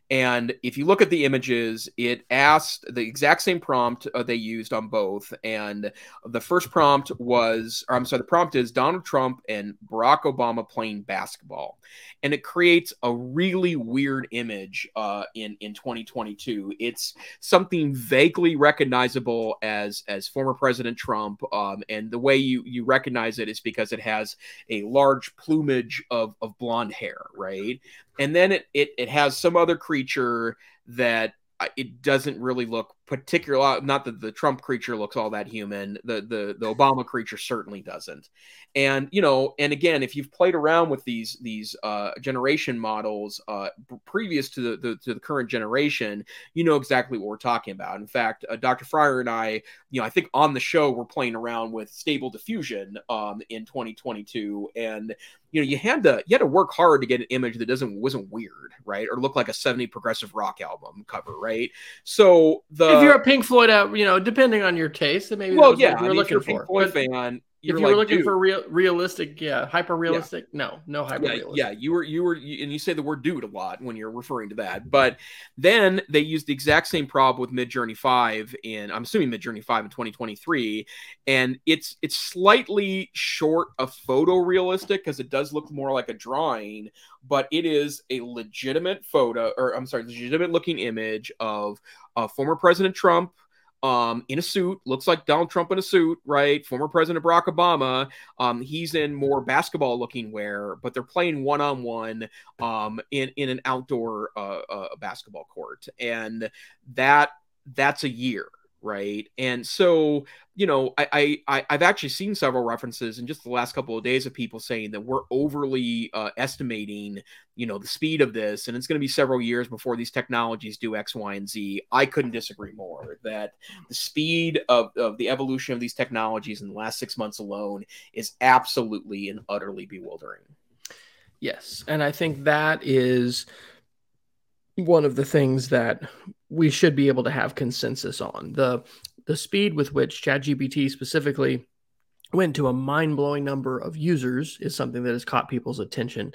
And if you look at the images, it asked the exact same prompt they used on both. And the first prompt is Donald Trump and Barack Obama playing basketball. And it creates a really weird image in 2022. It's something vaguely recognizable as former President Trump. And the way you recognize it is because it has a large plumage of blonde hair, right? And then it has some other creature that it doesn't really look particular. Not that the Trump creature looks all that human. The Obama creature certainly doesn't. And, you know, and again, if you've played around with these generation models previous to the current generation, you know exactly what we're talking about. In fact, Dr. Fryer and I, you know, I think on the show we're playing around with Stable Diffusion in 2022, and you know you had to work hard to get an image that wasn't weird, right, or look like a 70 progressive rock album cover, right? So if you're a Pink Floyd, you know, depending on your taste, then maybe if you're looking for realistic, hyper realistic. Yeah, you you say the word dude a lot when you're referring to that. But then they used the exact same problem with Midjourney 5 in 2023, and it's slightly short of photorealistic because it does look more like a drawing, but it is a legitimate looking image of former President Trump in a suit, looks like Donald Trump in a suit, right? Former President Barack Obama, he's in more basketball-looking wear, but they're playing one-on-one in an outdoor basketball court, and that's a year. right? And so, you know, I've actually seen several references in just the last couple of days of people saying that we're overly estimating, you know, the speed of this, and it's going to be several years before these technologies do X, Y, and Z. I couldn't disagree more that the speed of the evolution of these technologies in the last 6 months alone is absolutely and utterly bewildering. Yes, and I think that is one of the things that we should be able to have consensus on. The speed with which ChatGPT specifically went to a mind-blowing number of users is something that has caught people's attention.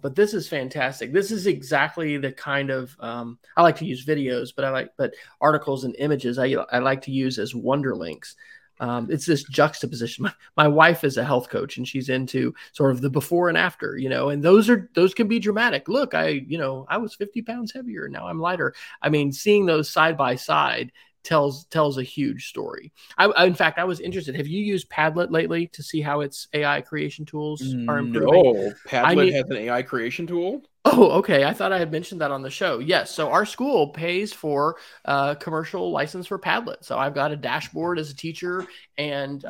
But this is fantastic. This is exactly the kind of I like to use videos, but articles and images I like to use as wonderlinks. It's this juxtaposition. My wife is a health coach, and she's into sort of the before and after, you know, and those can be dramatic. Look, I was 50 pounds heavier, and now I'm lighter. I mean, seeing those side by side tells a huge story. In fact, I was interested. Have you used Padlet lately to see how its AI creation tools are improving? No, Padlet has an AI creation tool? Oh, okay. I thought I had mentioned that on the show. Yes. So our school pays for commercial license for Padlet. So I've got a dashboard as a teacher and,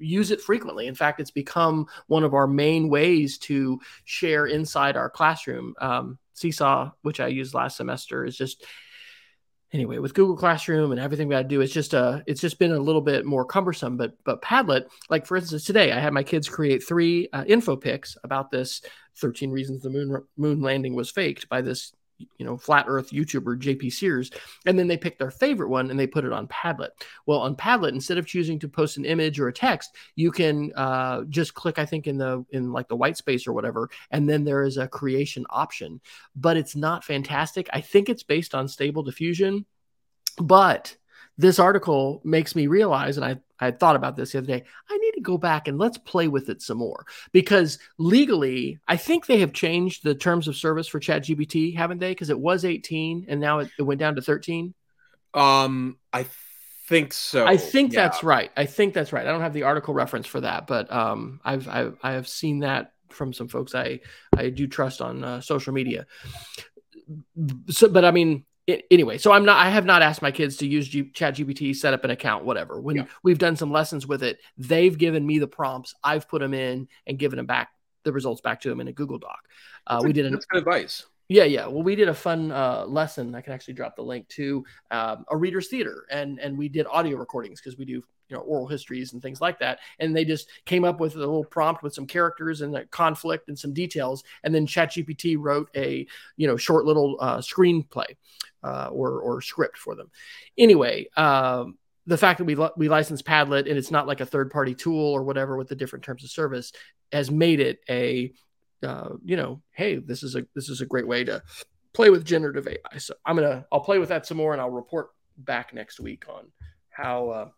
use it frequently. In fact, it's become one of our main ways to share inside our classroom. Seesaw, which I used last semester, is just... Anyway, with Google Classroom and everything we got to do, it's just been a little bit more cumbersome. But Padlet, like for instance, today I had my kids create three info pics about this 13 reasons the moon landing was faked by this flat Earth YouTuber JP Sears, and then they picked their favorite one and they put it on Padlet. Well, on Padlet, instead of choosing to post an image or a text, you can just click, I think in the white space or whatever, and then there is a creation option. But it's not fantastic. I think it's based on Stable Diffusion, but this article makes me realize, and I thought about this the other day, I need to go back and let's play with it some more, because legally, I think they have changed the terms of service for ChatGPT, haven't they? Because it was 18 and now it went down to 13. I think so. I think that's right. I don't have the article reference for that, but I have seen that from some folks I do trust on social media. So, but I mean, anyway, so I have not asked my kids to use ChatGPT, set up an account, whatever. We've done some lessons with it, they've given me the prompts, I've put them in and given them back, the results back to them in a Google Doc. That's good advice. Yeah. Well, we did a fun lesson. I can actually drop the link to a reader's theater, and we did audio recordings because we do oral histories and things like that. And they just came up with a little prompt with some characters and the conflict and some details. And then ChatGPT wrote a, short little screenplay or script for them. Anyway, the fact that we license Padlet and it's not like a third party tool or whatever with the different terms of service has made it a, hey, this is a great way to play with generative AI. So I'll play with that some more, and I'll report back next week on how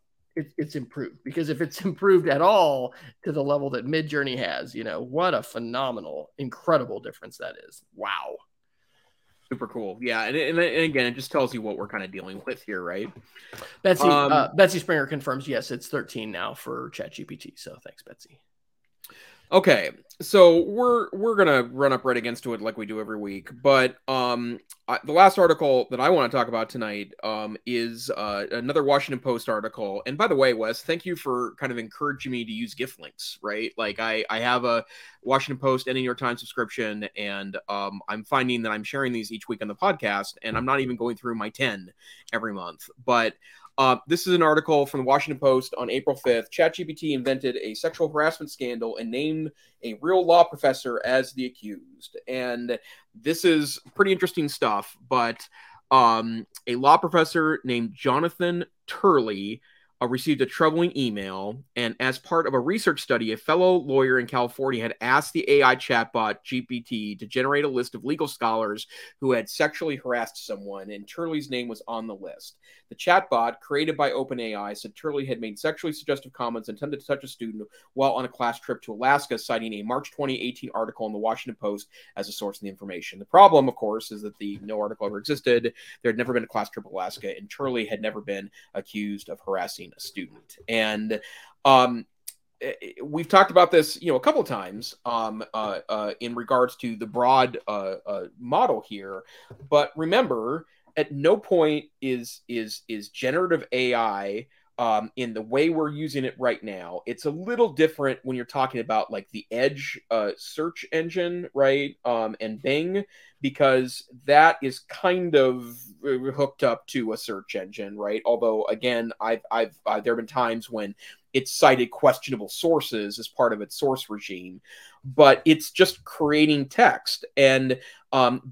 it's improved, because if it's improved at all to the level that Midjourney has, what a phenomenal, incredible difference that is. Wow. Super cool. Yeah. And again, it just tells you what we're kind of dealing with here, right? Betsy Springer confirms, yes, it's 13 now for ChatGPT. So thanks, Betsy. Okay, so we're gonna run up right against it like we do every week, but the last article that I want to talk about tonight is another Washington Post article. And by the way, Wes, thank you for kind of encouraging me to use gift links, right? Like I have a Washington Post and a New York Times subscription, and I'm finding that I'm sharing these each week on the podcast, and I'm not even going through my 10 every month, but. This is an article from the Washington Post on April 5th. ChatGPT invented a sexual harassment scandal and named a real law professor as the accused. And this is pretty interesting stuff, but a law professor named Jonathan Turley received a troubling email. And as part of a research study, a fellow lawyer in California had asked the AI chatbot GPT to generate a list of legal scholars who had sexually harassed someone, and Turley's name was on the list. The chatbot, created by OpenAI, said Turley had made sexually suggestive comments intended to touch a student while on a class trip to Alaska, citing a March 2018 article in the Washington Post as a source of the information. The problem, of course, is that no article ever existed. There had never been a class trip to Alaska, and Turley had never been accused of harassing a student. And we've talked about this, a couple of times in regards to the broad model here. But remember at no point is generative AI in the way we're using it right now. It's a little different when you're talking about like the Edge search engine, right? And Bing, because that is kind of hooked up to a search engine, right? Although again, I've there have been times when it's cited questionable sources as part of its source regime, but it's just creating text. And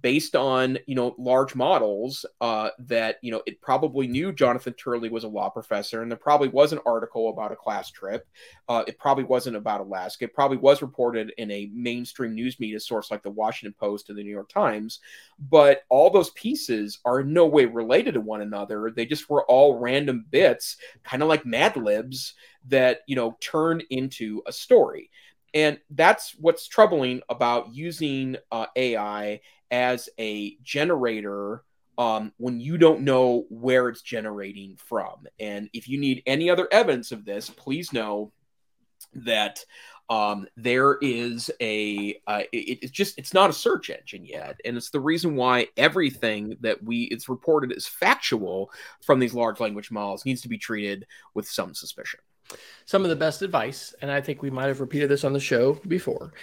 based on, you know, large models that, you know, it probably knew Jonathan Turley was a law professor, and there probably was an article about a class trip. It probably wasn't about Alaska. It probably was reported in a mainstream news media source like the Washington Post and the New York Times. But all those pieces are in no way related to one another. They just were all random bits, kind of like Mad Libs, that, you know, turn into a story. And that's what's troubling about using AI as a generator when you don't know where it's generating from. And if you need any other evidence of this, please know that there is a it's not a search engine yet, and it's the reason why everything that it's reported as factual from these large language models needs to be treated with some suspicion. Some of the best advice, and I think we might have repeated this on the show before,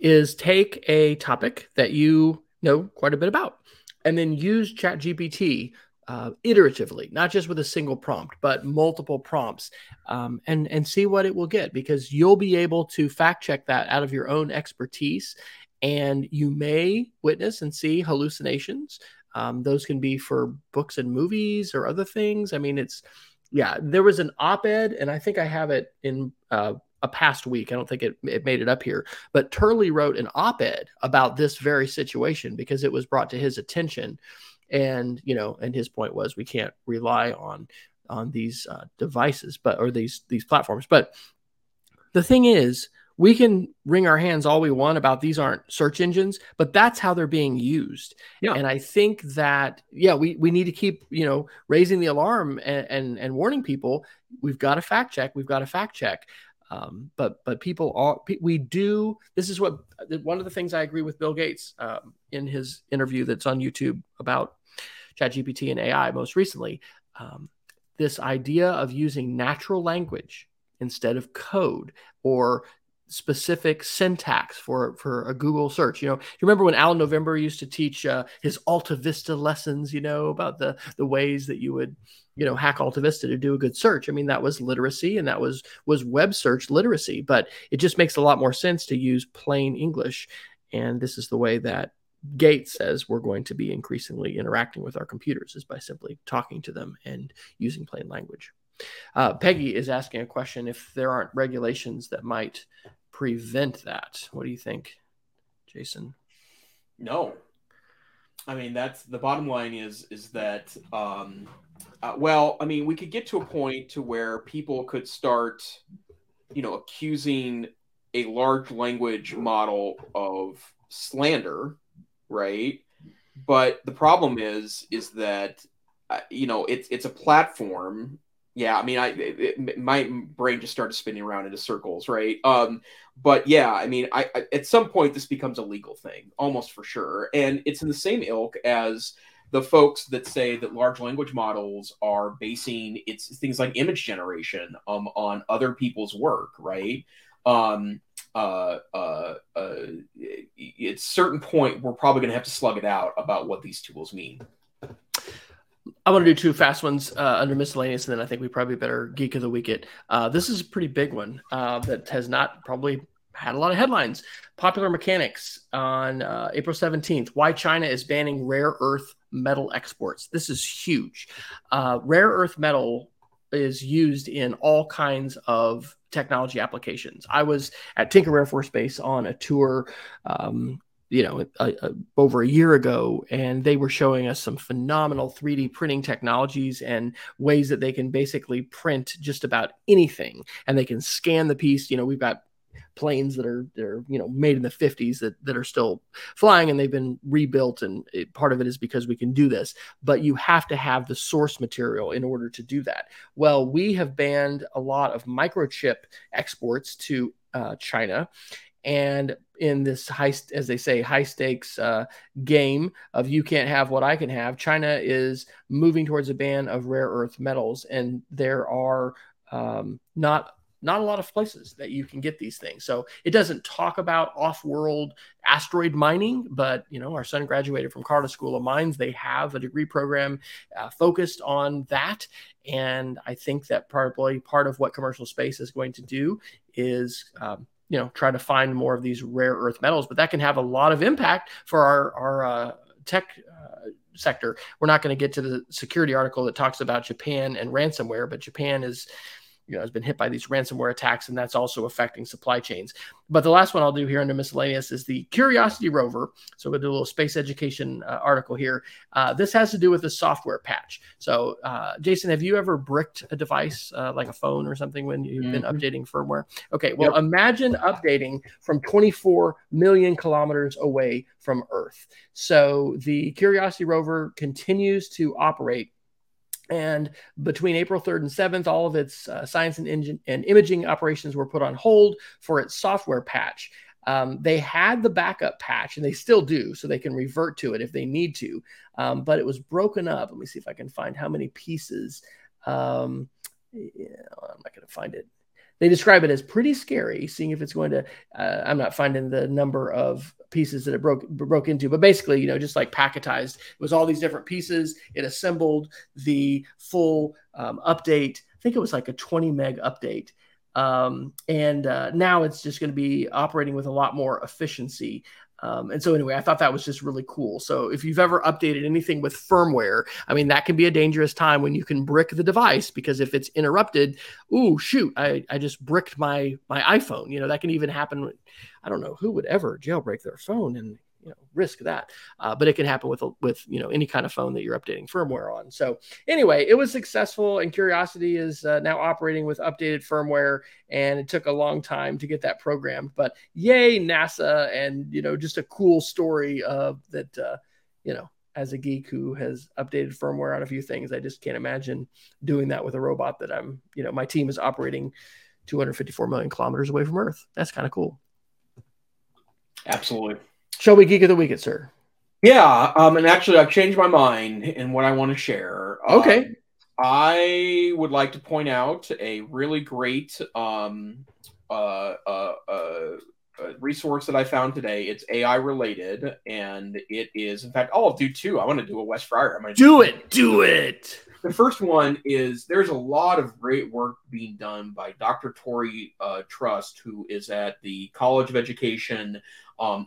is take a topic that you know quite a bit about and then use ChatGPT iteratively, not just with a single prompt, but multiple prompts, and see what it will get, because you'll be able to fact check that out of your own expertise, and you may witness and see hallucinations. Those can be for books and movies or other things. I mean, there was an op-ed, and I think I have it in a past week. I don't think it made it up here, but Turley wrote an op-ed about this very situation because it was brought to his attention. And, you know, and his point was we can't rely on these devices, but, or these platforms. But the thing is, we can wring our hands all we want about these aren't search engines, but that's how they're being used. Yeah. And I think that, we need to keep, you know, raising the alarm and warning people. We've got to fact check. But people are, this is what, one of the things I agree with Bill Gates in his interview that's on YouTube about ChatGPT and AI most recently, this idea of using natural language instead of code or specific syntax for a Google search. You know, you remember when Al November used to teach his Alta Vista lessons, you know, about the ways that you would, you know, hack Alta Vista to do a good search. I mean, that was literacy, and that was web search literacy, but it just makes a lot more sense to use plain English. And this is the way that Gates says we're going to be increasingly interacting with our computers, is by simply talking to them and using plain language. Peggy is asking a question: if there aren't regulations that might prevent that, what do you think, Jason? No, I mean, that's the bottom line is that, I mean, we could get to a point to where people could start, you know, accusing a large language model of slander, right? But the problem is that, you know, it's a platform. Yeah, I mean, my brain just started spinning around into circles, right? But yeah, I mean, I at some point this becomes a legal thing, almost for sure. And it's in the same ilk as the folks that say that large language models are basing its things like image generation on other people's work, right? At a certain point, we're probably going to have to slug it out about what these tools mean. I want to do two fast ones under miscellaneous, and then I think we probably better geek of the week it. This is a pretty big one that has not probably had a lot of headlines. Popular Mechanics on April 17th. Why China is banning rare earth metal exports. This is huge. Rare earth metal is used in all kinds of technology applications. I was at Tinker Air Force Base on a tour over a year ago, and they were showing us some phenomenal 3D printing technologies and ways that they can basically print just about anything, and they can scan the piece. You know, we've got planes that are you know, made in the 50s that are still flying, and they've been rebuilt, and part of it is because we can do this, but you have to have the source material in order to do that. Well, we have banned a lot of microchip exports to China, And in this high, as they say, high stakes game of you can't have what I can have, China is moving towards a ban of rare earth metals. And there are not a lot of places that you can get these things. So it doesn't talk about off-world asteroid mining, but you know, our son graduated from Carter School of Mines. They have a degree program focused on that. And I think that probably part of what commercial space is going to do is try to find more of these rare earth metals, but that can have a lot of impact for our tech sector. We're not going to get to the security article that talks about Japan and ransomware, but Japan is, has been hit by these ransomware attacks, and that's also affecting supply chains. But the last one I'll do here under miscellaneous is the Curiosity rover. So we'll do a little space education article here. This has to do with the software patch. So Jason, have you ever bricked a device like a phone or something when you've been updating firmware? Okay, well, imagine updating from 24 million kilometers away from Earth. So the Curiosity rover continues to operate. And between April 3rd and 7th, all of its science and imaging operations were put on hold for its software patch. They had the backup patch, and they still do, so they can revert to it if they need to. But it was broken up. Let me see if I can find how many pieces. I'm not going to find it. They describe it as pretty scary, seeing if it's going to I'm not finding the number of pieces that it broke into, but basically, just like packetized, it was all these different pieces. It assembled the full update. I think it was like a 20 meg update. And now it's just going to be operating with a lot more efficiency. And so anyway, I thought that was just really cool. So if you've ever updated anything with firmware, I mean, that can be a dangerous time when you can brick the device, because if it's interrupted, ooh, shoot, I just bricked my iPhone. That can even happen. I don't know who would ever jailbreak their phone and risk that. But it can happen with any kind of phone that you're updating firmware on. So anyway, it was successful, and Curiosity is now operating with updated firmware, and it took a long time to get that programmed, but yay, NASA. And, just a cool story of that, as a geek who has updated firmware on a few things, I just can't imagine doing that with a robot that I'm, my team is operating 254 million kilometers away from Earth. That's kind of cool. Absolutely. Shall we geek of the week it, sir? Yeah. And actually, I've changed my mind in what I want to share. Okay. I would like to point out a really great resource that I found today. It's AI related, and it is, in fact, I'll do two. I want to do a Wes Fryer. I'm going to do it. The first one is there's a lot of great work being done by Dr. Tori Trust, who is at the College of Education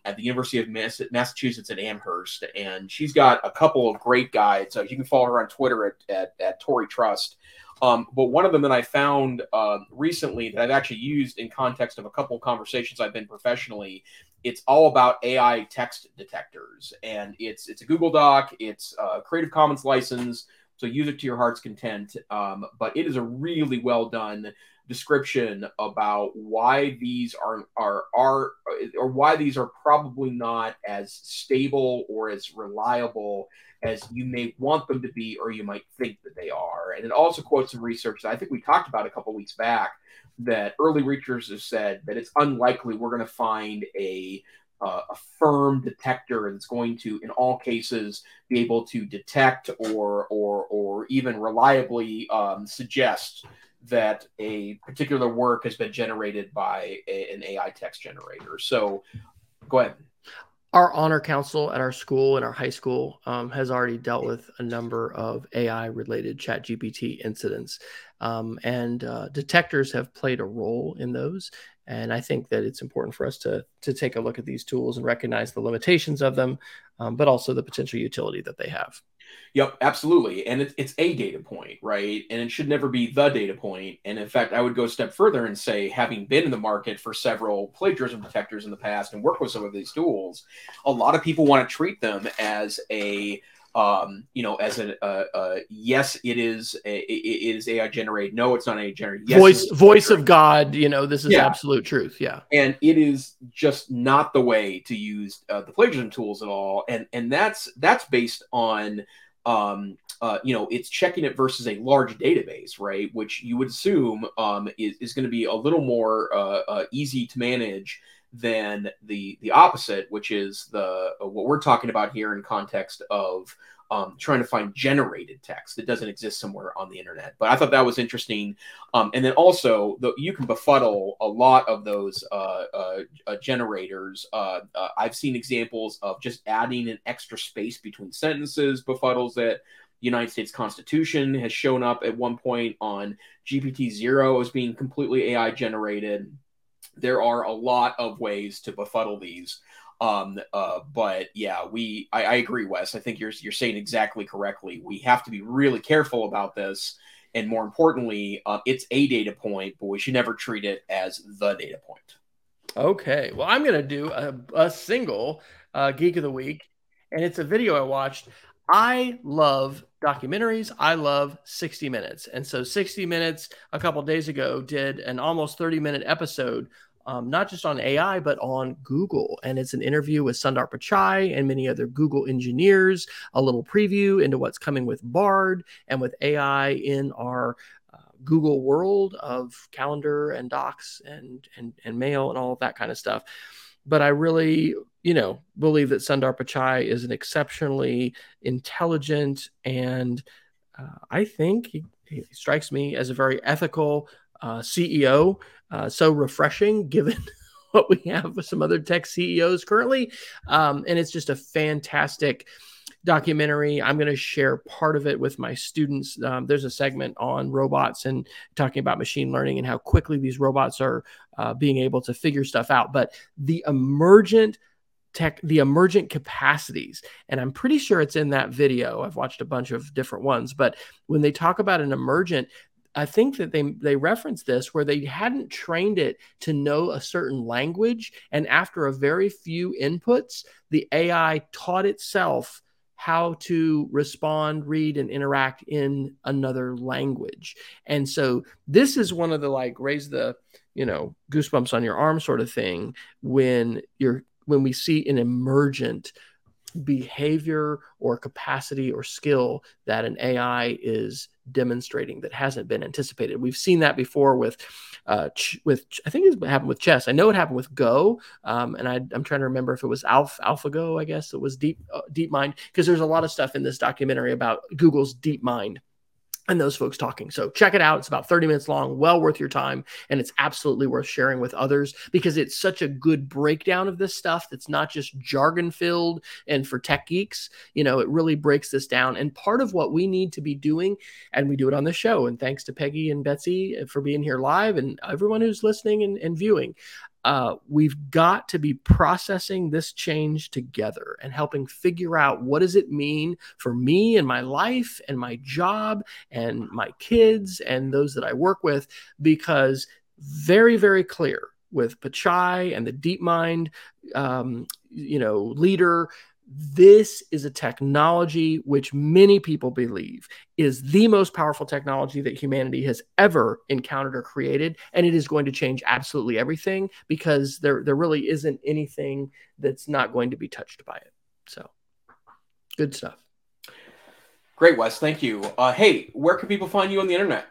at the University of Massachusetts at Amherst. And she's got a couple of great guides. You can follow her on Twitter at Tori Trust. But one of them that I found recently that I've actually used in context of a couple of conversations I've been professionally, it's all about AI text detectors. And it's a Google Doc. It's a Creative Commons license. So use it to your heart's content. But it is a really well done description about why these are or why these are probably not as stable or as reliable as you may want them to be, or you might think that they are. And it also quotes some research that I think we talked about a couple weeks back, that early researchers have said that it's unlikely we're going to find a firm detector that's going to, in all cases, be able to detect or even reliably suggest that a particular work has been generated by an AI text generator. So go ahead. Our honor council at our school and our high school has already dealt with a number of AI-related ChatGPT incidents, and detectors have played a role in those. And I think that it's important for us to take a look at these tools and recognize the limitations of them, but also the potential utility that they have. Yep, absolutely. And it's a data point, right? And it should never be the data point. And in fact, I would go a step further and say, having been in the market for several plagiarism detectors in the past and work with some of these tools, a lot of people want to treat them as yes, it is AI generated. No, it's not AI generated. Yes, voice of God. This is absolute truth. Yeah, and it is just not the way to use the plagiarism tools at all. And that's based on it's checking it versus a large database, right? Which you would assume is going to be a little more easy to manage than the opposite, which is the what we're talking about here in context of trying to find generated text that doesn't exist somewhere on the internet. But I thought that was interesting. And then also, you can befuddle a lot of those generators. I've seen examples of just adding an extra space between sentences befuddles it. United States Constitution has shown up at one point on GPT-0 as being completely AI generated. There are a lot of ways to befuddle these. But yeah, I agree, Wes. I think you're saying exactly correctly. We have to be really careful about this. And more importantly, it's a data point, but we should never treat it as the data point. Okay. Well, I'm going to do a single Geek of the Week, and it's a video I watched. I love documentaries. I love 60 Minutes. And so 60 Minutes a couple of days ago did an almost 30-minute episode, not just on AI, but on Google. And it's an interview with Sundar Pichai and many other Google engineers, a little preview into what's coming with Bard and with AI in our Google world of calendar and docs and mail and all of that kind of stuff. But I really, believe that Sundar Pichai is an exceptionally intelligent and I think he strikes me as a very ethical CEO. So refreshing given what we have with some other tech CEOs currently. And it's just a fantastic documentary. I'm going to share part of it with my students. There's a segment on robots and talking about machine learning and how quickly these robots are being able to figure stuff out. But the emergent tech, the emergent capacities, and I'm pretty sure it's in that video. I've watched a bunch of different ones, but when they talk about an emergent, I think that they referenced this where they hadn't trained it to know a certain language. And after a very few inputs, the AI taught itself how to respond, read, and interact in another language. And so this is one of the raise the, goosebumps on your arm sort of thing when we see an emergent behavior or capacity or skill that an AI is demonstrating that hasn't been anticipated. We've seen that before with I think it happened with chess. I know it happened with Go, and I'm trying to remember if it was AlphaGo. I guess it was DeepMind, because there's a lot of stuff in this documentary about Google's DeepMind and those folks talking. So check it out. It's about 30 minutes long, well worth your time. And it's absolutely worth sharing with others because it's such a good breakdown of this stuff. That's not just jargon filled. And for tech geeks, it really breaks this down. And part of what we need to be doing, and we do it on the show. And thanks to Peggy and Betsy for being here live and everyone who's listening and viewing. We've got to be processing this change together and helping figure out what does it mean for me and my life and my job and my kids and those that I work with, because very, very clear with Pichai and the DeepMind, leader, this is a technology which many people believe is the most powerful technology that humanity has ever encountered or created. And it is going to change absolutely everything because there really isn't anything that's not going to be touched by it. So good stuff. Great, Wes. Thank you. Hey, where can people find you on the internet?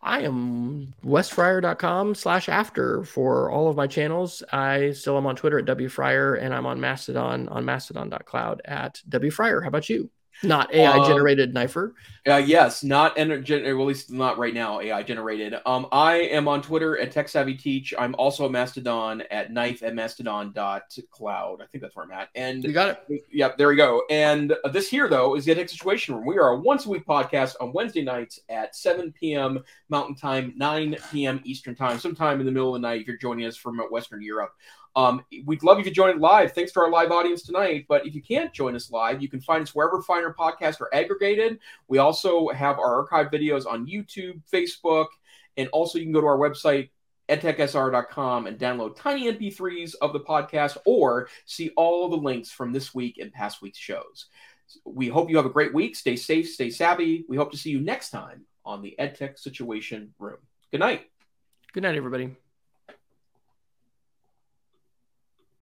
I am wesfryer.com/after for all of my channels. I still am on Twitter at WFryer, and I'm on Mastodon on mastodon.cloud at WFryer. How about you? Not AI-generated Neiffer. Yes, not well, at least not right now AI-generated. I am on Twitter at TechSavvyTeach. I'm also a Mastodon at Neif at mastodon.cloud. I think that's where I'm at. And you got it. Yeah, there we go. And this here, though, is the Tech Situation Room. We are a once-a-week podcast on Wednesday nights at 7 p.m. Mountain Time, 9 p.m. Eastern Time, sometime in the middle of the night if you're joining us from Western Europe. We'd love you to join it live. Thanks to our live audience tonight. But if you can't join us live, you can find us wherever finer podcasts are aggregated. We also have our archive videos on YouTube, Facebook, and also you can go to our website, edtechsr.com, and download tiny MP3s of the podcast or see all the links from this week and past week's shows. We hope you have a great week. Stay safe, stay savvy. We hope to see you next time on the EdTech Situation Room. Good night. Good night, everybody.